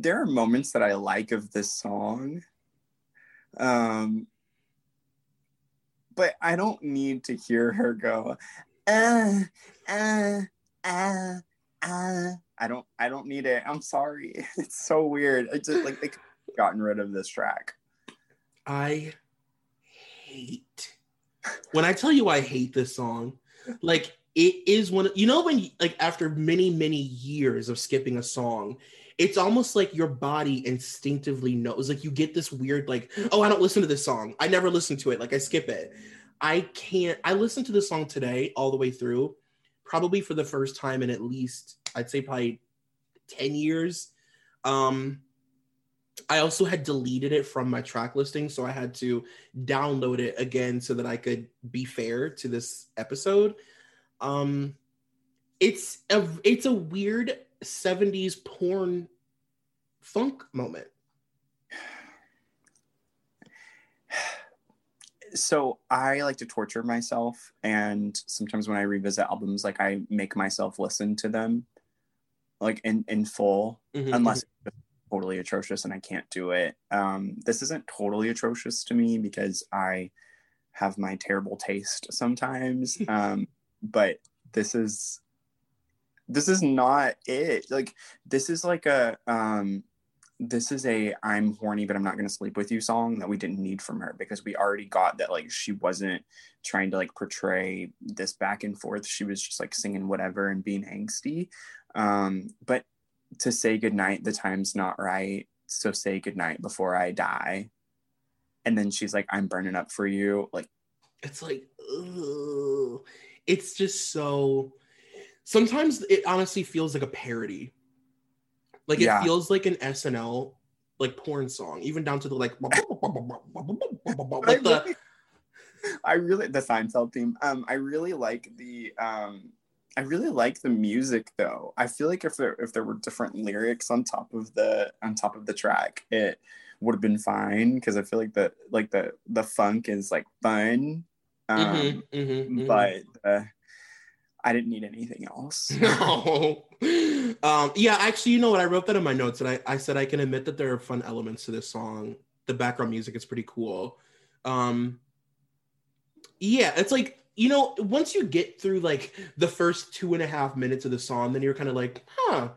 There are moments that I like of this song, um, but I don't need to hear her go, uh, uh, uh, uh. I don't, I don't need it. I'm sorry. It's so weird. It's just like they could have gotten rid of this track. I hate when I tell you I hate this song. Like it is one. Of, you know when like after many many years of skipping a song. It's almost like your body instinctively knows, like you get this weird, like, oh, I don't listen to this song. I never listen to it. Like I skip it. I can't, I listened to this song today all the way through, probably for the first time in at least, I'd say probably ten years. Um, I also had deleted it from my track listing. So I had to download it again so that I could be fair to this episode. Um, it's a, it's a weird seventies porn funk moment. So I like to torture myself, and sometimes when I revisit albums, like I make myself listen to them like in in full mm-hmm, unless mm-hmm. it's totally atrocious and I can't do it. Um this isn't totally atrocious to me because I have my terrible taste sometimes. um but this is This is not it. Like, this is like a, um, this is a I'm horny, but I'm not going to sleep with you song that we didn't need from her because we already got that, like, she wasn't trying to, like, portray this back and forth. She was just, like, singing whatever and being angsty. Um, but to say goodnight, the time's not right. So say goodnight before I die. And then she's like, I'm burning up for you. Like, it's like, ugh. It's just so... Sometimes it honestly feels like a parody. Like it yeah. feels like an S N L like porn song, even down to the like, like the... I, really, I really the Seinfeld theme. Um I really like the um I really like the music though. I feel like if there if there were different lyrics on top of the on top of the track, it would have been fine because I feel like the like the the funk is like fun. Um mm-hmm, mm-hmm, but uh, I didn't need anything else. No. Um, yeah, actually, you know what? I wrote that in my notes, and I, I said I can admit that there are fun elements to this song. The background music is pretty cool. Um, yeah, it's like, you know, once you get through, like, the first two and a half minutes of the song, then you're kind of like, huh,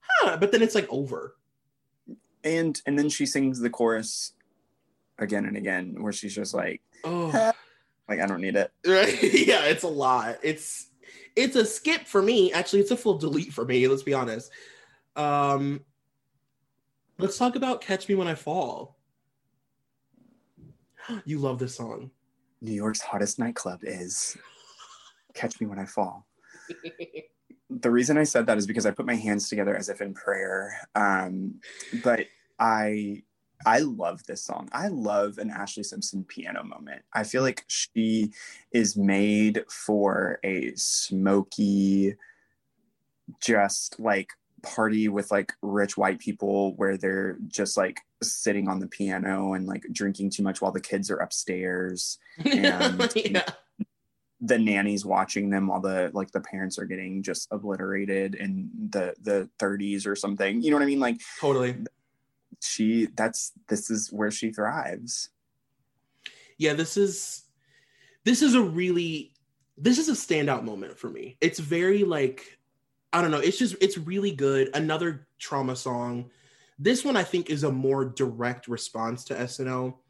huh. But then it's, like, over. And and then she sings the chorus again and again, where she's just like, oh, huh. Like, I don't need it. Right? Yeah, it's a lot. It's... It's a skip for me. Actually, it's a full delete for me. Let's be honest. Um, let's talk about Catch Me When I Fall. You love this song. New York's hottest nightclub is Catch Me When I Fall. the reason I said that is because I put my hands together as if in prayer. Um, but I I love this song. I love an Ashlee Simpson piano moment. I feel like she is made for a smoky, just like party with like rich white people where they're just like sitting on the piano and like drinking too much while the kids are upstairs. And yeah. The nanny's watching them while the like the parents are getting just obliterated in the the thirties or something. You know what I mean? Like totally. She that's this is where she thrives. Yeah, this is this is a really this is a standout moment for me. It's very like I don't know. It's just it's really good. Another trauma song. This one I think is a more direct response to S N L,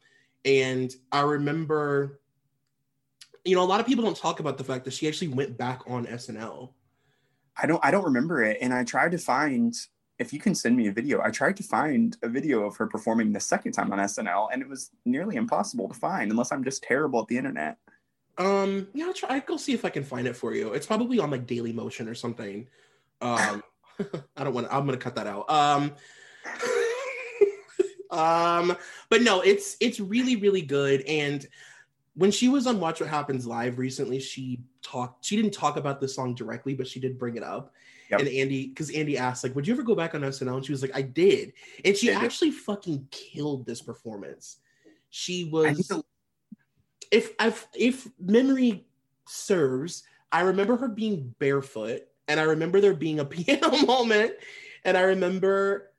and I remember. You know, a lot of people don't talk about the fact that she actually went back on S N L. I don't I don't remember it. And I tried to find, if you can send me a video, I tried to find a video of her performing the second time on S N L, and it was nearly impossible to find unless I'm just terrible at the internet. Um, yeah, I'll try I'll go see if I can find it for you. It's probably on like Daily Motion or something. Um I don't want to I'm gonna cut that out. Um Um but no, it's it's really, really good. And when she was on Watch What Happens Live recently, she talked, she didn't talk about this song directly, but she did bring it up. Yep. And Andy, because Andy asked, like, would you ever go back on S N L? And she was like, I did. And she I actually did. Fucking killed this performance. She was, to- if I've, if memory serves, I remember her being barefoot, and I remember there being a piano moment, and I remember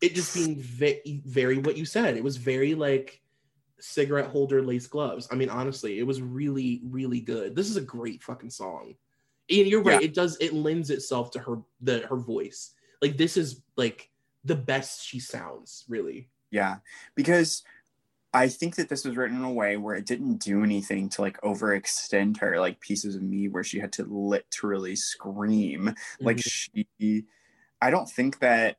it just being ve- very what you said. It was very like, cigarette holder lace gloves. I mean, honestly, it was really, really good. This is a great fucking song. And you're right. Yeah. It does, it lends itself to her, the her voice. Like this is like the best she sounds, really. Yeah. Because I think that this was written in a way where it didn't do anything to like overextend her, like Pieces of Me, where she had to literally scream. Mm-hmm. Like she, I don't think that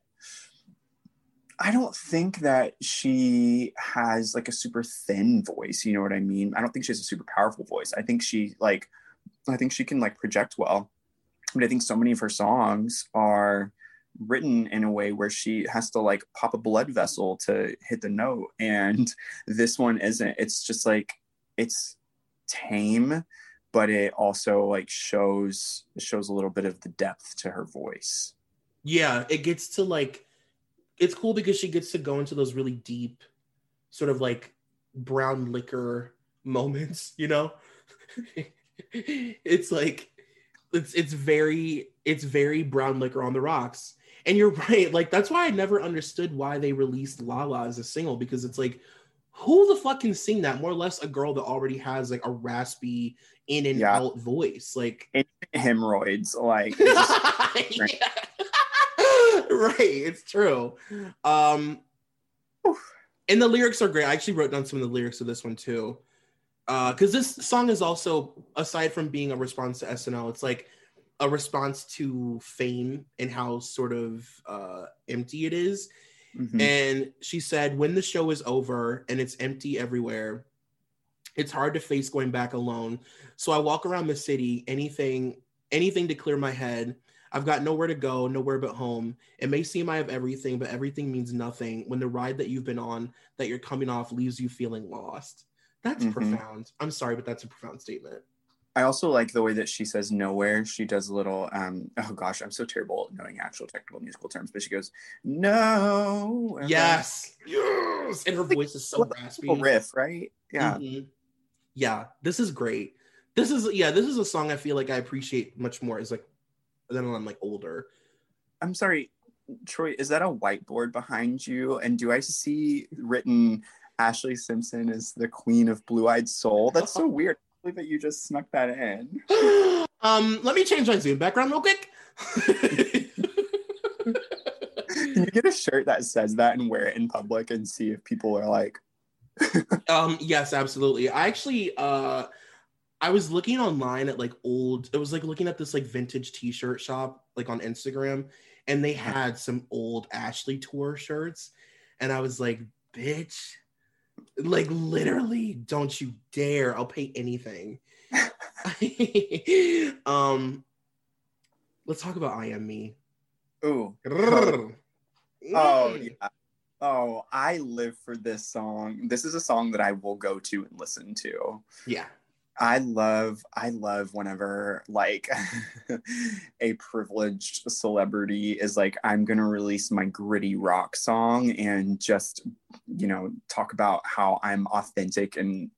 I don't think that she has like a super thin voice. You know what I mean? I don't think she has a super powerful voice. I think she like, I think she can like project well. But I think so many of her songs are written in a way where she has to like pop a blood vessel to hit the note. And this one isn't. It's just like, it's tame, but it also like shows, it shows a little bit of the depth to her voice. Yeah. It gets to like, it's cool because she gets to go into those really deep sort of like brown liquor moments, you know? It's like, it's, it's very, it's very brown liquor on the rocks. And you're right. Like, that's why I never understood why they released La La as a single, because it's like, who the fuck can sing that? More or less a girl that already has like a raspy in and yeah. out voice. Like and hemorrhoids. Like, just- yeah. Right, it's true. Um, and the lyrics are great. I actually wrote down some of the lyrics of this one too. Uh, because this song is also, aside from being a response to S N L, it's like a response to fame and how sort of uh, empty it is. Mm-hmm. And she said, when the show is over and it's empty everywhere, it's hard to face going back alone. So I walk around the city, anything, anything to clear my head. I've got nowhere to go, nowhere but home. It may seem I have everything, but everything means nothing when the ride that you've been on, that you're coming off, leaves you feeling lost. That's mm-hmm. profound. I'm sorry, but that's a profound statement. I also like the way that she says nowhere. She does a little, um, oh gosh, I'm so terrible at knowing actual technical musical terms, but she goes, no. Yes. Like, yes. And her voice is so raspy. Riff, right? Yeah. Mm-hmm. Yeah, this is great. This is, yeah, this is a song I feel like I appreciate much more. It's like, then I'm like older. I'm sorry, Troy, is that a whiteboard behind you? And do I see written Ashlee Simpson is the queen of blue-eyed soul? That's so weird. I can't believe that you just snuck that in. um, let me change my Zoom background real quick. Can you get a shirt that says that and wear it in public and see if people are like... um, yes, absolutely. I actually... Uh, I was looking online at like old, it was like looking at this like vintage t-shirt shop, like on Instagram, and they had some old Ashlee tour shirts. And I was like, bitch, like literally don't you dare. I'll pay anything. um, Let's talk about I Am Me. Ooh. Oh, yeah. Oh, I live for this song. This is a song that I will go to and listen to. Yeah. I love, I love whenever like a privileged celebrity is like, I'm going to release my gritty rock song and just, you know, talk about how I'm authentic. And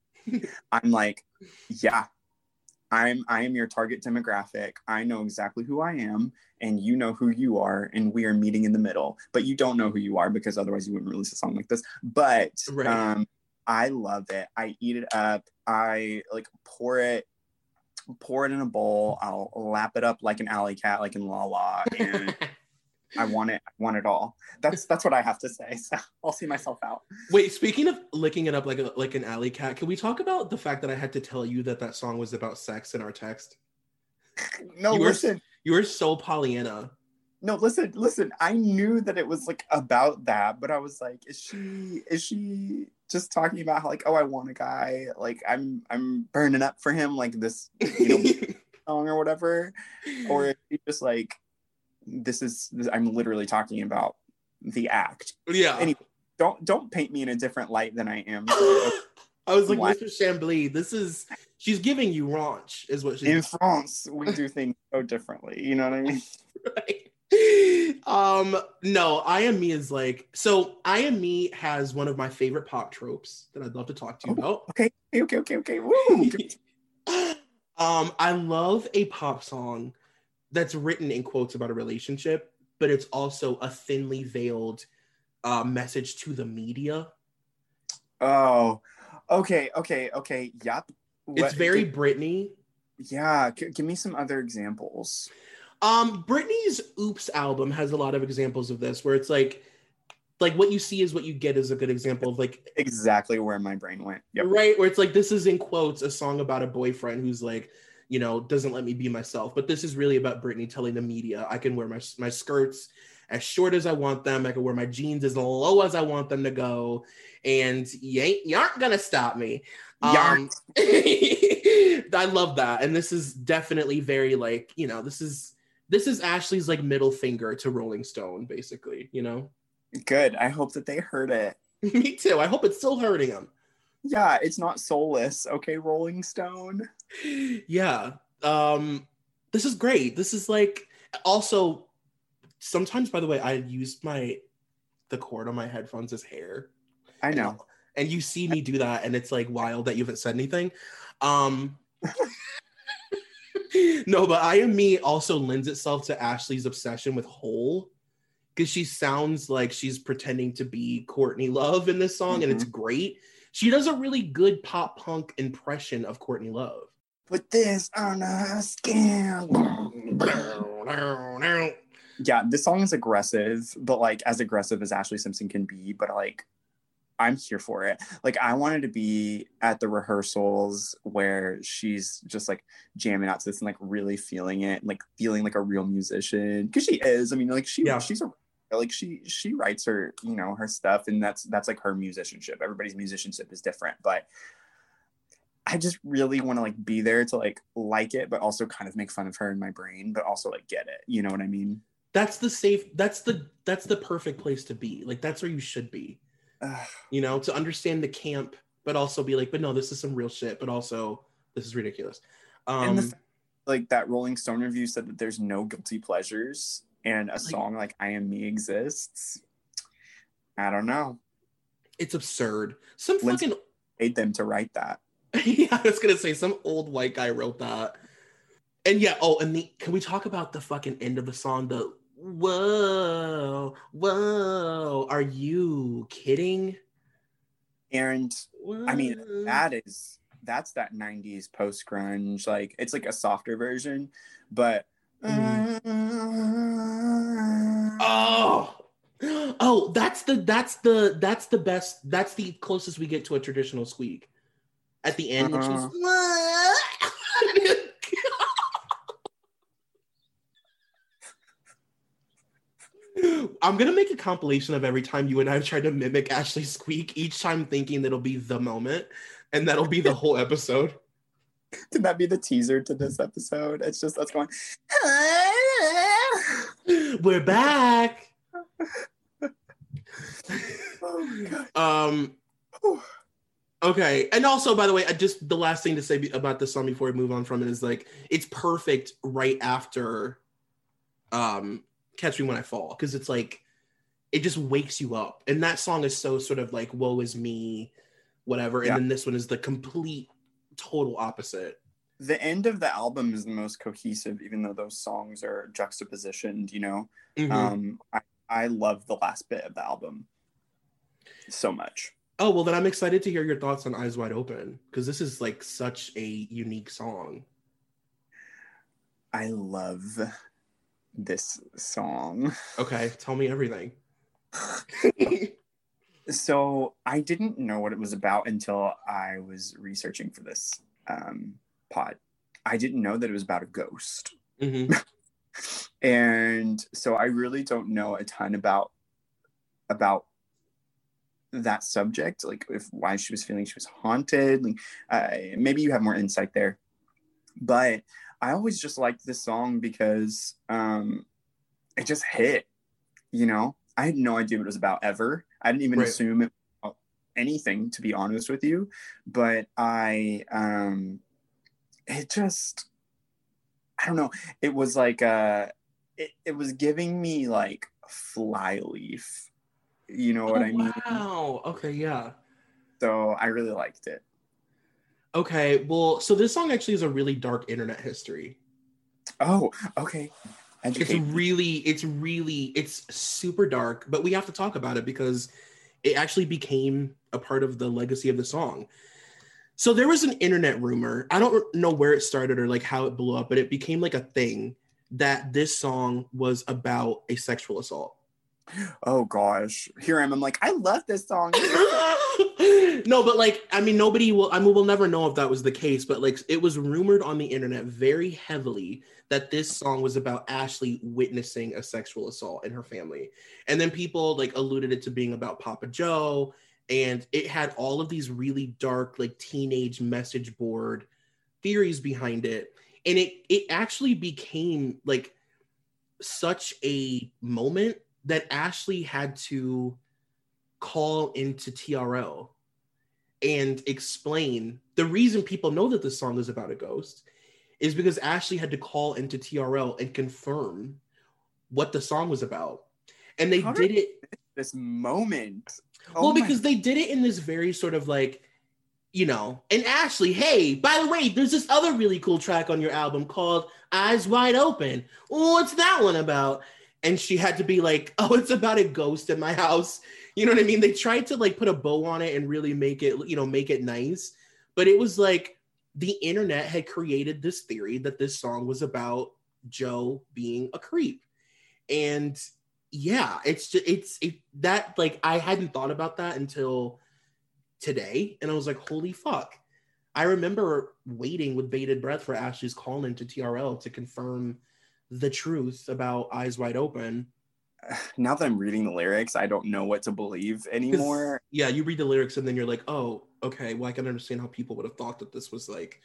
I'm like, yeah, I'm, I am your target demographic. I know exactly who I am and you know who you are. And we are meeting in the middle, but you don't know who you are because otherwise you wouldn't release a song like this. But, right. um, I love it. I eat it up. I like pour it, pour it in a bowl. I'll lap it up like an alley cat, like in La La. And I want it, I want it all. That's that's what I have to say. So I'll see myself out. Wait, speaking of licking it up like a, like an alley cat, can we talk about the fact that I had to tell you that that song was about sex in our text? No, you listen. Were, you were so Pollyanna. No, listen, listen. I knew that it was like about that, but I was like, is she, is she just talking about how like, oh, I want a guy, like I'm, I'm burning up for him, like this, you know, song or whatever, or is she just like, this is, this, I'm literally talking about the act. Yeah. Anyway, don't, don't paint me in a different light than I am. So I was like, what? Mister Chamblee, this is, she's giving you raunch, is what she's in doing. France, we do things so differently. You know what I mean? Right. Um, no, I Am Me is like, so I Am Me has one of my favorite pop tropes that I'd love to talk to you oh, about. Okay, okay, okay, okay. Woo. um, I love a pop song that's written in quotes about a relationship, but it's also a thinly veiled uh, message to the media. Oh, okay, okay, okay. Yep. What, it's very g- Britney. Yeah, g- give me some other examples. Um, Britney's Oops album has a lot of examples of this, where it's like, like what you see is what you get is a good example of like exactly where my brain went. Yep. Right, where it's like this is in quotes a song about a boyfriend who's like, you know, doesn't let me be myself, but this is really about Britney telling the media I can wear my my skirts as short as I want them, I can wear my jeans as low as I want them to go, and you ain't you aren't gonna stop me. Um, I love that, and this is definitely very like you know this is. This is Ashlee's like middle finger to Rolling Stone, basically, you know? Good. I hope that they heard it. Me too. I hope it's still hurting them. Yeah, it's not soulless. Okay, Rolling Stone. Yeah. Um, this is great. This is like, also, sometimes, by the way, I use my, the cord on my headphones as hair. I know. And, and you see me do that and it's like wild that you haven't said anything. Um No, but I Am Me also lends itself to Ashlee's obsession with Hole, because she sounds like she's pretending to be Courtney Love in this song, mm-hmm. and it's great. She does a really good pop punk impression of Courtney Love. Put this on her skin. Yeah, this song is aggressive, but like as aggressive as Ashlee Simpson can be, but like I'm here for it. Like, I wanted to be at the rehearsals where she's just like jamming out to this and like really feeling it, and, like feeling like a real musician, because she is. I mean, like she, yeah. she's a like she she writes her you know her stuff, and that's that's like her musicianship. Everybody's musicianship is different, but I just really want to like be there to like like it, but also kind of make fun of her in my brain, but also like get it. You know what I mean? That's the safe. That's the that's the perfect place to be. Like that's where you should be. You know, to understand the camp, but also be like, but no, this is some real shit, but also this is ridiculous. Um, and the fact, like that Rolling Stone review said that there's no guilty pleasures, and a like, song like I Am Me exists. I don't know. It's absurd. Some Lindsay fucking paid them to write that. Yeah, I was gonna say some old white guy wrote that. And yeah, oh, and the can we talk about the fucking end of the song? The Whoa, whoa, are you kidding? And whoa. I mean, that is, that's that nineties post-grunge, like, it's like a softer version, but. Mm. Uh, oh, oh, that's the, that's the, that's the best, that's the closest we get to a traditional squeak. At the end, uh, which is, whoa. I'm going to make a compilation of every time you and I have tried to mimic Ashlee squeak, each time thinking that'll be the moment, and that'll be the whole episode. Could that be the teaser to this episode? It's just us going... We're back. Oh, God. Um. Whew. Okay, and also, by the way, I just the last thing to say about this song before we move on from it is like it's perfect right after, um, "Catch Me When I Fall," because it's like it just wakes you up, and that song is so sort of like "Woe is me," whatever, yeah. And then this one is the complete, total opposite. The end of the album is the most cohesive, even though those songs are juxtapositioned. You know, mm-hmm. um, I, I love the last bit of the album so much. Oh, well, then I'm excited to hear your thoughts on Eyes Wide Open, because this is, like, such a unique song. I love this song. Okay, tell me everything. So I didn't know what it was about until I was researching for this um, pod. I didn't know that it was about a ghost. Mm-hmm. And so I really don't know a ton about about that subject, like if why she was feeling she was haunted, like uh, maybe you have more insight there. But I always just liked this song because um it just hit, you know. I had no idea what it was about ever. I didn't even right. assume it was anything, to be honest with you, but I um it just I don't know, it was like uh it, it was giving me like Flyleaf. You know what oh, I mean? Wow. Okay, yeah. So I really liked it. Okay, well, so this song actually is a really dark internet history. Oh, okay. Educate. It's really, it's really, it's super dark, but we have to talk about it because it actually became a part of the legacy of the song. So there was an internet rumor. I don't know where it started or like how it blew up, but it became like a thing that this song was about a sexual assault. Oh gosh, here I am. I'm like, I love this song. No, but like, I mean, nobody will, I mean, we'll never know if that was the case, but like, it was rumored on the internet very heavily that this song was about Ashlee witnessing a sexual assault in her family. And then people like alluded it to being about Papa Joe. And it had all of these really dark, like teenage message board theories behind it. And it, it actually became like such a moment that Ashlee had to call into T R L and explain. The reason people know that this song is about a ghost is because Ashlee had to call into T R L and confirm what the song was about. And they How did it this moment. Oh well, because they did it in this very sort of like, you know, and Ashlee, hey, by the way, there's this other really cool track on your album called Eyes Wide Open. What's that one about? And she had to be like, oh, it's about a ghost in my house. You know what I mean? They tried to like put a bow on it and really make it, you know, make it nice. But it was like the internet had created this theory that this song was about Joe being a creep. And yeah, it's just, it's it, that like, I hadn't thought about that until today. And I was like, holy fuck. I remember waiting with bated breath for Ashlee's call into T R L to confirm the truth about Eyes Wide Open. Now that I'm reading the lyrics, I don't know what to believe anymore. Yeah, you read the lyrics and then you're like, oh, okay, well, I can understand how people would have thought that this was like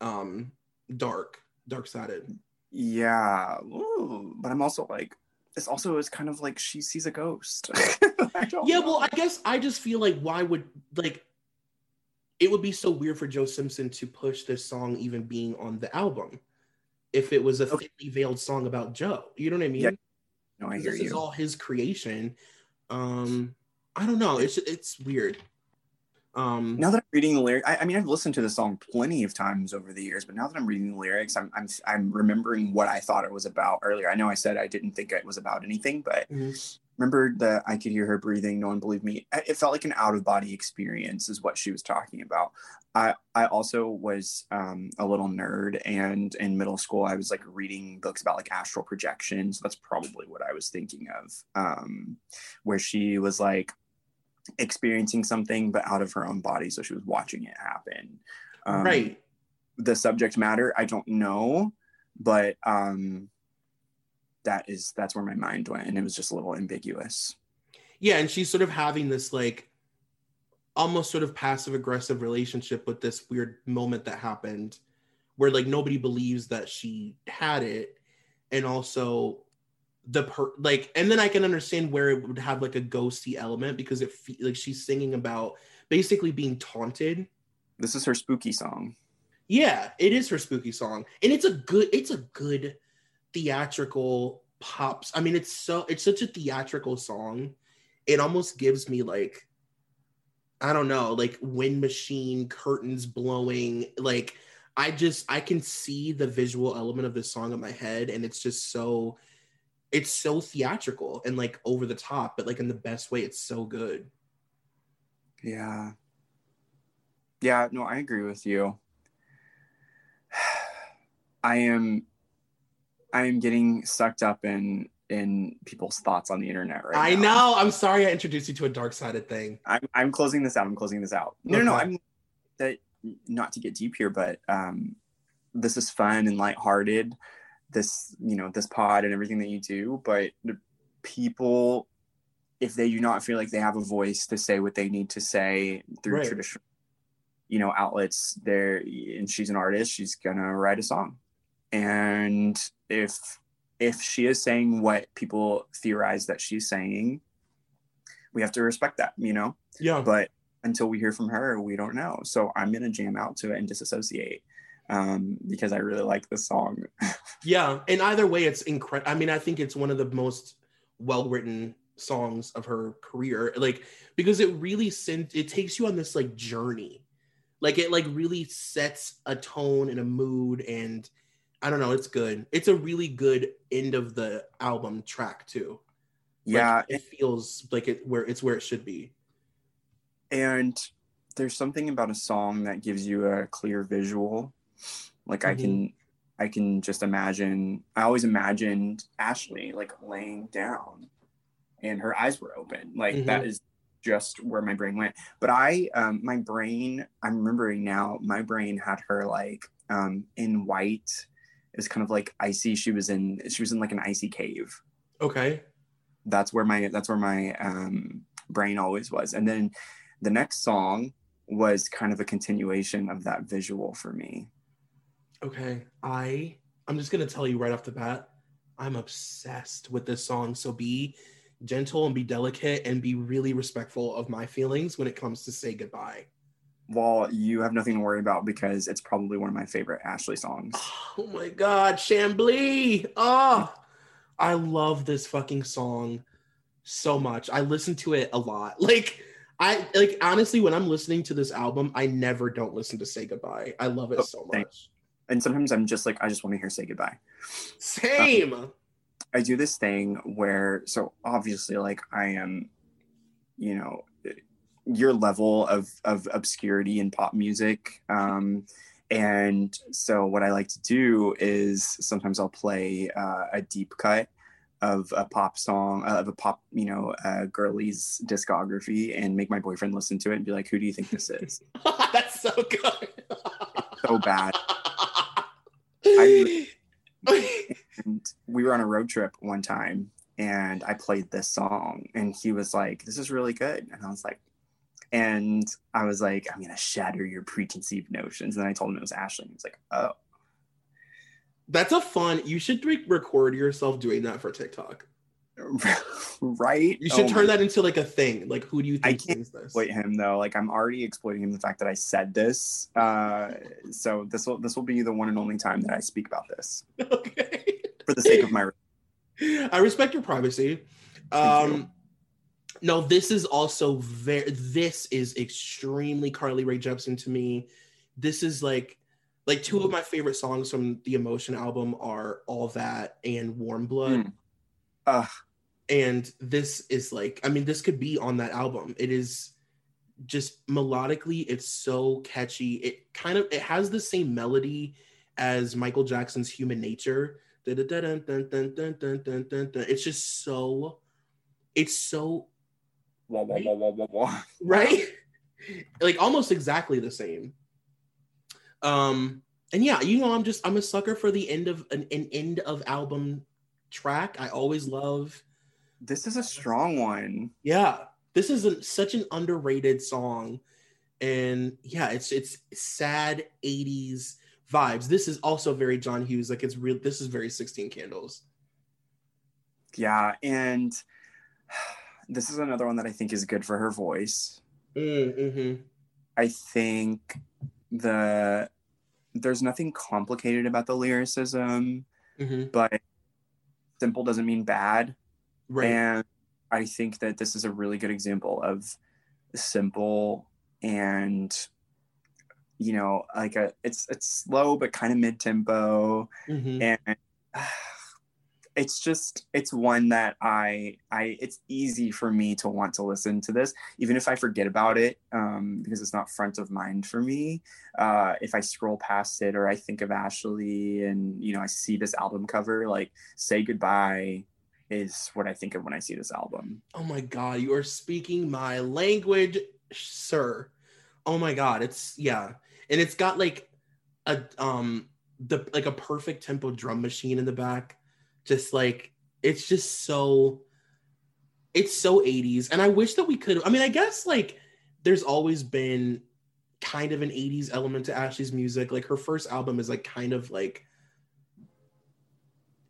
um, dark, dark-sided. Yeah, ooh, but I'm also like, this also is kind of like she sees a ghost. I don't yeah, know. Well, I guess I just feel like why would, like, it would be so weird for Joe Simpson to push this song even being on the album. If it was a okay. thinly veiled song about Joe, you know what I mean? Yeah. No, I hear this you. This is all his creation. Um, I don't know. It's it's weird. Um, now that I'm reading the lyrics, I, I mean, I've listened to the song plenty of times over the years, but now that I'm reading the lyrics, I'm I'm I'm remembering what I thought it was about earlier. I know I said I didn't think it was about anything, but mm-hmm. remember that I could hear her breathing. No one believed me. It felt like an out of body experience is what she was talking about. I I also was um, a little nerd, and in middle school I was like reading books about like astral projections. That's probably what I was thinking of, um, where she was like experiencing something but out of her own body, so she was watching it happen. Um, right. The subject matter, I don't know, but um, that is that's where my mind went, and it was just a little ambiguous. Yeah, and she's sort of having this like almost sort of passive aggressive relationship with this weird moment that happened where like nobody believes that she had it, and also the per- like, and then I can understand where it would have like a ghosty element, because it fe- like she's singing about basically being taunted. This is her spooky song. Yeah, it is her spooky song, and it's a good, it's a good theatrical pops. I mean, it's so, it's such a theatrical song. It almost gives me like, I don't know, like wind machine, curtains blowing, like I just, I can see the visual element of this song in my head, and it's just so, it's so theatrical and like over the top, but like in the best way. It's so good. Yeah. Yeah, no, I agree with you. I am, I am getting sucked up in, in people's thoughts on the internet right I now. I know. I'm sorry I introduced you to a dark-sided thing. I'm, I'm closing this out. I'm closing this out. No, okay. no, no. I'm that, not to get deep here, but um, this is fun and lighthearted. This, you know, this pod and everything that you do, but the people, if they do not feel like they have a voice to say what they need to say through right. traditional, you know, outlets there, and she's an artist, she's gonna write a song. And if, if she is saying what people theorize that she's saying, we have to respect that, you know? Yeah. But until we hear from her, we don't know. So I'm gonna jam out to it and disassociate. Um, because I really like the song. Yeah, and either way, it's incredible. I mean, I think it's one of the most well-written songs of her career, like, because it really sent, it takes you on this, like, journey. Like, it, like, really sets a tone and a mood, and I don't know, it's good. It's a really good end of the album track, too. Yeah. Like, it, it feels like it where it's where it should be. And there's something about a song that gives you a clear visual. Like mm-hmm. I can, I can just imagine. I always imagined Ashlee like laying down, and her eyes were open. Like mm-hmm. that is just where my brain went. But I, um, my brain, I'm remembering now. My brain had her like um, in white. It was kind of like icy. She was in, she was in like an icy cave. Okay. That's where my, that's where my um, brain always was. And then the next song was kind of a continuation of that visual for me. Okay, I, I'm just gonna tell you right off the bat, I'm obsessed with this song. So be gentle and be delicate and be really respectful of my feelings when it comes to Say Goodbye. Well, you have nothing to worry about because it's probably one of my favorite Ashlee songs. Oh my God, Chamblee! Oh, I love this fucking song so much. I listen to it a lot. Like, I like honestly, when I'm listening to this album, I never don't listen to Say Goodbye. I love it oh, so thanks. much. And sometimes I'm just like, I just want to hear Say Goodbye. Same. Um, I do this thing where, so obviously like I am, you know, your level of, of obscurity in pop music. Um, and so what I like to do is sometimes I'll play uh, a deep cut of a pop song, uh, of a pop, you know, uh, girlie's discography and make my boyfriend listen to it and be like, who do you think this is? That's so good. So bad. I, and we were on a road trip one time and I played this song and he was like, this is really good. And I was like, and I was like, I'm going to shatter your preconceived notions. And then I told him it was Ashlee. He was like, oh. That's a fun, you should re- record yourself doing that for TikTok. Right? You should oh turn that God. into like a thing. Like, who do you think I can't is this? Exploit him though. Like, I'm already exploiting him the fact that I said this. Uh, so this will this will be the one and only time that I speak about this. Okay. For the sake of my. I respect your privacy. Um, you. No, this is also very. This is extremely Carly Rae Jepsen to me. This is like, like two of my favorite songs from the Emotion album are All That and Warm Blood. Mm. Uh, and this is like, I mean, this could be on that album. It is just melodically, it's so catchy. It kind of, it has the same melody as Michael Jackson's Human Nature. It's just so, it's so, wah, wah, wah, wah, wah, wah. Right? Like almost exactly the same. Um, and yeah, you know, I'm just, I'm a sucker for the end of an, an end of album track. I always love this. Is a strong one. Yeah, this is a, such an underrated song, and yeah, it's it's sad eighties vibes. This is also very John Hughes. Like it's real. This is very sixteen Candles. Yeah. And this is another one that I think is good for her voice. Mm-hmm. I think the there's nothing complicated about the lyricism, mm-hmm. but simple doesn't mean bad. Right. And I think that this is a really good example of simple and, you know, like a it's it's slow but kind of mid-tempo, mm-hmm. and uh, it's just it's one that I I it's easy for me to want to listen to this, even if I forget about it, um, because it's not front of mind for me. Uh, if I scroll past it or I think of Ashlee and, you know, I see this album cover, like Say Goodbye is what I think of when I see this album. Oh my God, you are speaking my language, sir. Oh my God, it's yeah. And it's got like a um the like a perfect tempo drum machine in the back. Just like it's just so it's so eighties. And I wish that we could I mean, I guess like there's always been kind of an eighties element to Ashlee's music. Like her first album is like kind of like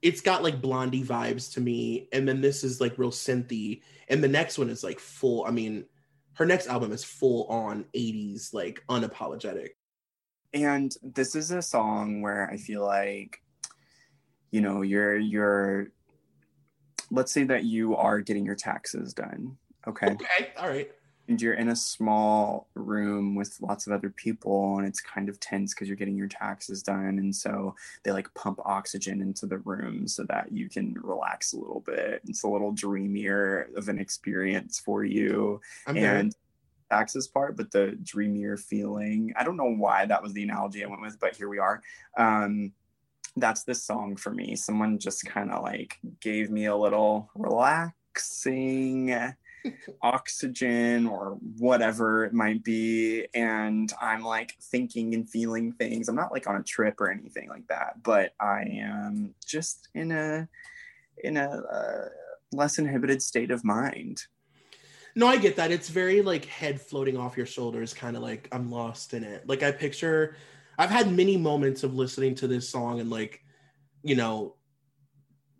it's got like Blondie vibes to me. And then this is like real synthy. And the next one is like full. I mean, her next album is full on eighties, like unapologetic. And this is a song where I feel like, you know, you're, you're, let's say that you are getting your taxes done. Okay. Okay. All right. And you're in a small room with lots of other people, and it's kind of tense because you're getting your taxes done. And so they like pump oxygen into the room so that you can relax a little bit. It's a little dreamier of an experience for you. I'm and there. Taxes part, but the dreamier feeling. I don't know why that was the analogy I went with, but here we are. Um, that's this song for me. Someone just kind of like gave me a little relaxing oxygen or whatever it might be, and I'm like thinking and feeling things. I'm not like on a trip or anything like that, but I am just in a in a uh, less inhibited state of mind. No, I get that. It's very like head floating off your shoulders, kind of like I'm lost in it. Like I picture, I've had many moments of listening to this song and like, you know,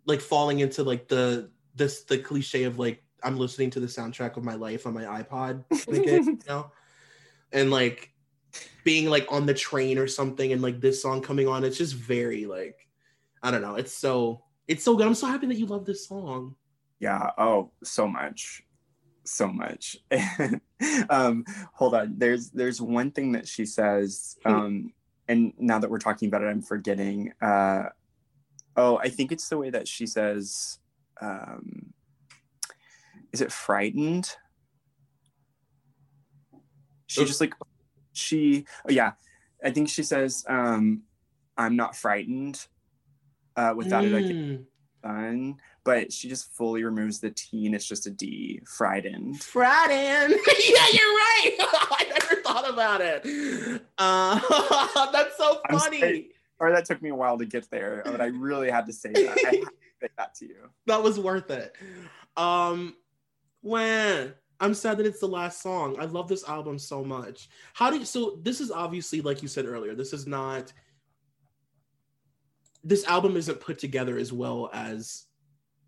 like falling into like the this the cliche of like I'm listening to the soundtrack of my life on my iPod, like it, you know, and like being like on the train or something, and like this song coming on, it's just very like, I don't know. It's so, it's so good. I'm so happy that you love this song. Yeah. Oh, so much, so much. um, hold on. There's, there's one thing that she says, um, and now that we're talking about it, I'm forgetting. Uh, oh, I think it's the way that she says, um, is it frightened? She just like, she, oh yeah. I think she says, um, I'm not frightened. Uh, without mm. it, I can't done. But she just fully removes the T and it's just a D. Frightened. Frightened. Yeah, you're right. I never thought about it. Uh, that's so funny. Sorry, or that took me a while to get there, but I really had to say that. I had to say that to you. That was worth it. Um, When I'm sad that it's the last song. I love this album so much. How do you, so this is obviously, like you said earlier, this is not, this album isn't put together as well as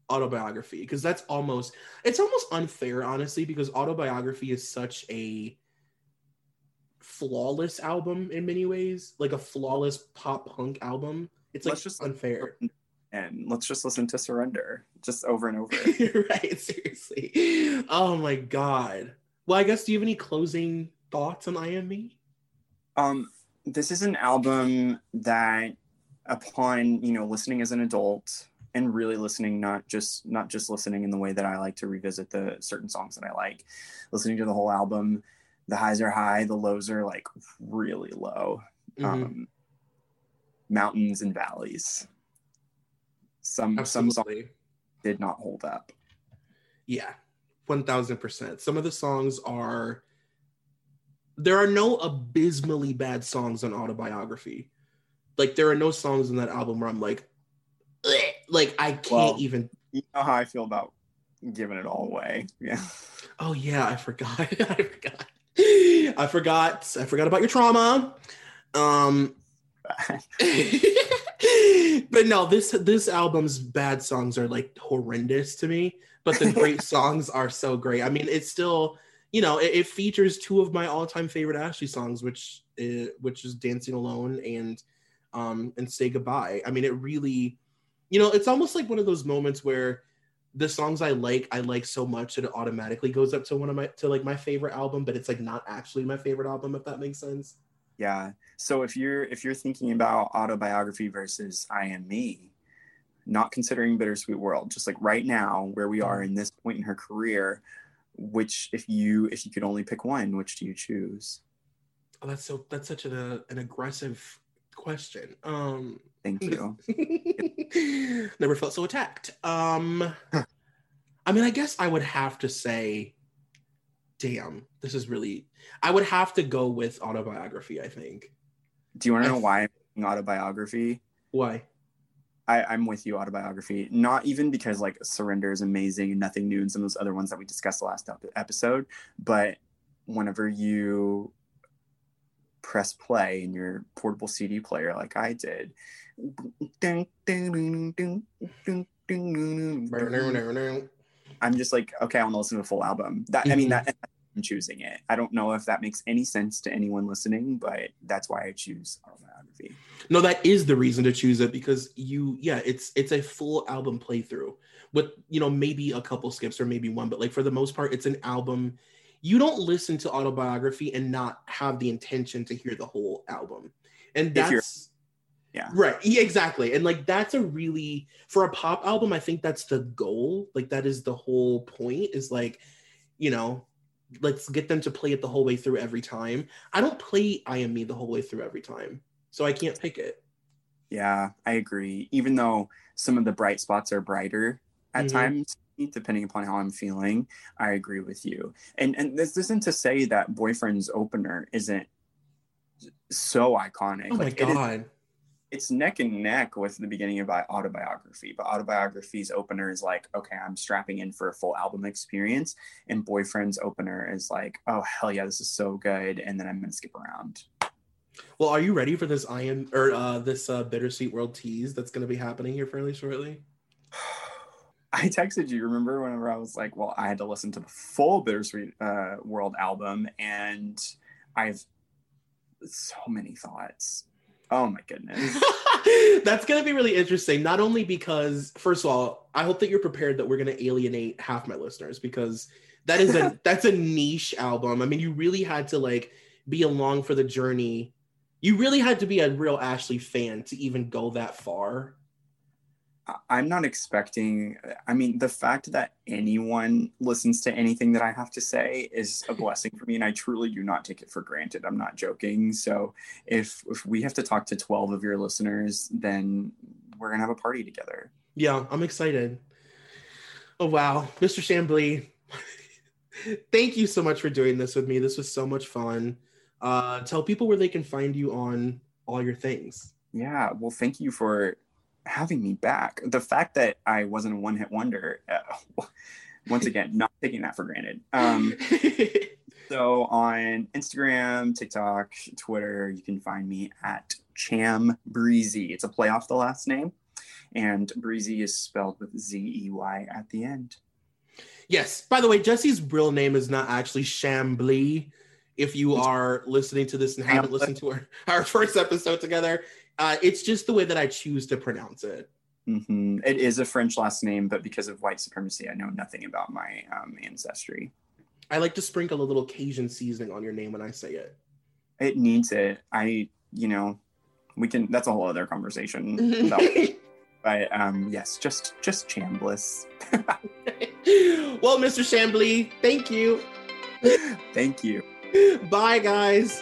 Autobiography, because that's almost, it's almost unfair, honestly, because Autobiography is such a flawless album in many ways, like a flawless pop punk album. It's like just unfair. And let's just listen to Surrender just over and over. Right, seriously. Oh my God. Well, I guess, do you have any closing thoughts on I Am Me? Um, this is an album that upon, you know, listening as an adult and really listening, not just not just listening in the way that I like to revisit the certain songs that I like, listening to the whole album, the highs are high, the lows are like really low. Mm-hmm. Um, mountains and valleys. Some Absolutely. some songs did not hold up. Yeah, one thousand percent. Some of the songs are, there are no abysmally bad songs on Autobiography. Like there are no songs in that album where I'm like, ugh, like I can't well, even. You know how I feel about giving it all away. Yeah. Oh yeah, I forgot. I forgot. I forgot. I forgot about your trauma. Um. But no, this this album's bad songs are like horrendous to me, but the great songs are so great. I mean, it's still, you know, it, it features two of my all-time favorite Ashlee songs, which is, which is Dancing Alone and um and Say Goodbye. I mean, it really, you know, it's almost like one of those moments where the songs I like, I like so much that it automatically goes up to one of my, to like my favorite album, but it's like not actually my favorite album, if that makes sense. Yeah. So if you're, if you're thinking about Autobiography versus I Am Me, not considering Bittersweet World, just like right now where we are in this point in her career, which if you, if you could only pick one, which do you choose? Oh, that's so, that's such a, an aggressive question. Um, Thank you. Never felt so attacked. Um, I mean, I guess I would have to say, damn, this is really, I would have to go with Autobiography, I think. Do you want to know why I'm doing Autobiography? Why? I, I'm with you, Autobiography. Not even because like Surrender is amazing and Nothing New and some of those other ones that we discussed last episode, but whenever you press play in your portable C D player like I did, I'm just like, okay, I want to listen to a full album. That, mm-hmm. I mean, that, I'm choosing it. I don't know if that makes any sense to anyone listening, but that's why I choose Autobiography. No, that is the reason to choose it, because you, yeah, it's it's a full album playthrough with, you know, maybe a couple skips or maybe one, but like for the most part, it's an album. You don't listen to Autobiography and not have the intention to hear the whole album. And that's... Yeah. Right. Yeah, exactly. And like, that's a really, for a pop album, I think that's the goal. Like that is the whole point is like, you know, let's get them to play it the whole way through every time. I don't play I Am Me the whole way through every time, so I can't pick it. Yeah, I agree. Even though some of the bright spots are brighter at mm-hmm. times, depending upon how I'm feeling, I agree with you. And and this isn't to say that Boyfriend's opener isn't so iconic. Oh my like, God. It is, it's neck and neck with the beginning of Autobiography, but Autobiography's opener is like, okay, I'm strapping in for a full album experience, and Boyfriend's opener is like, oh hell yeah, this is so good, and then I'm gonna skip around. Well, are you ready for this I am or uh this uh Bittersweet World tease that's gonna be happening here fairly shortly? I texted you, remember, whenever I was like, well, I had to listen to the full Bittersweet uh World album, and I've so many thoughts. Oh my goodness. That's going to be really interesting. Not only because, first of all, I hope that you're prepared that we're going to alienate half my listeners, because that is a, that's a niche album. I mean, you really had to like be along for the journey. You really had to be a real Ashlee fan to even go that far. I'm not expecting, I mean, the fact that anyone listens to anything that I have to say is a blessing for me, and I truly do not take it for granted. I'm not joking. So if if we have to talk to twelve of your listeners, then we're going to have a party together. Yeah, I'm excited. Oh, wow. Mister Chamblee, thank you so much for doing this with me. This was so much fun. Uh, tell people where they can find you on all your things. Yeah, well, thank you for having me back. The fact that I wasn't a one-hit wonder, uh, once again, not taking that for granted. Um, so on Instagram, TikTok, Twitter, you can find me at Cham Breezy. It's a play off the last name, and Breezy is spelled with Z E Y at the end. Yes. By the way, Jesse's real name is not actually Chamblee. If you are listening to this and haven't listened to our, our first episode together, Uh, it's just the way that I choose to pronounce it. Mm-hmm. It is a French last name, but because of white supremacy, I know nothing about my um, ancestry. I like to sprinkle a little Cajun seasoning on your name when I say it. It needs it. I, you know, we can, that's a whole other conversation. But um, yes, just, just Chambliss. Well, Mister Chamblee, thank you. Thank you. Bye, guys.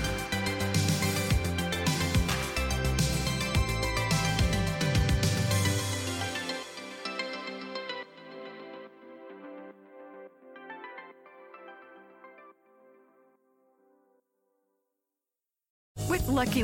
Lucky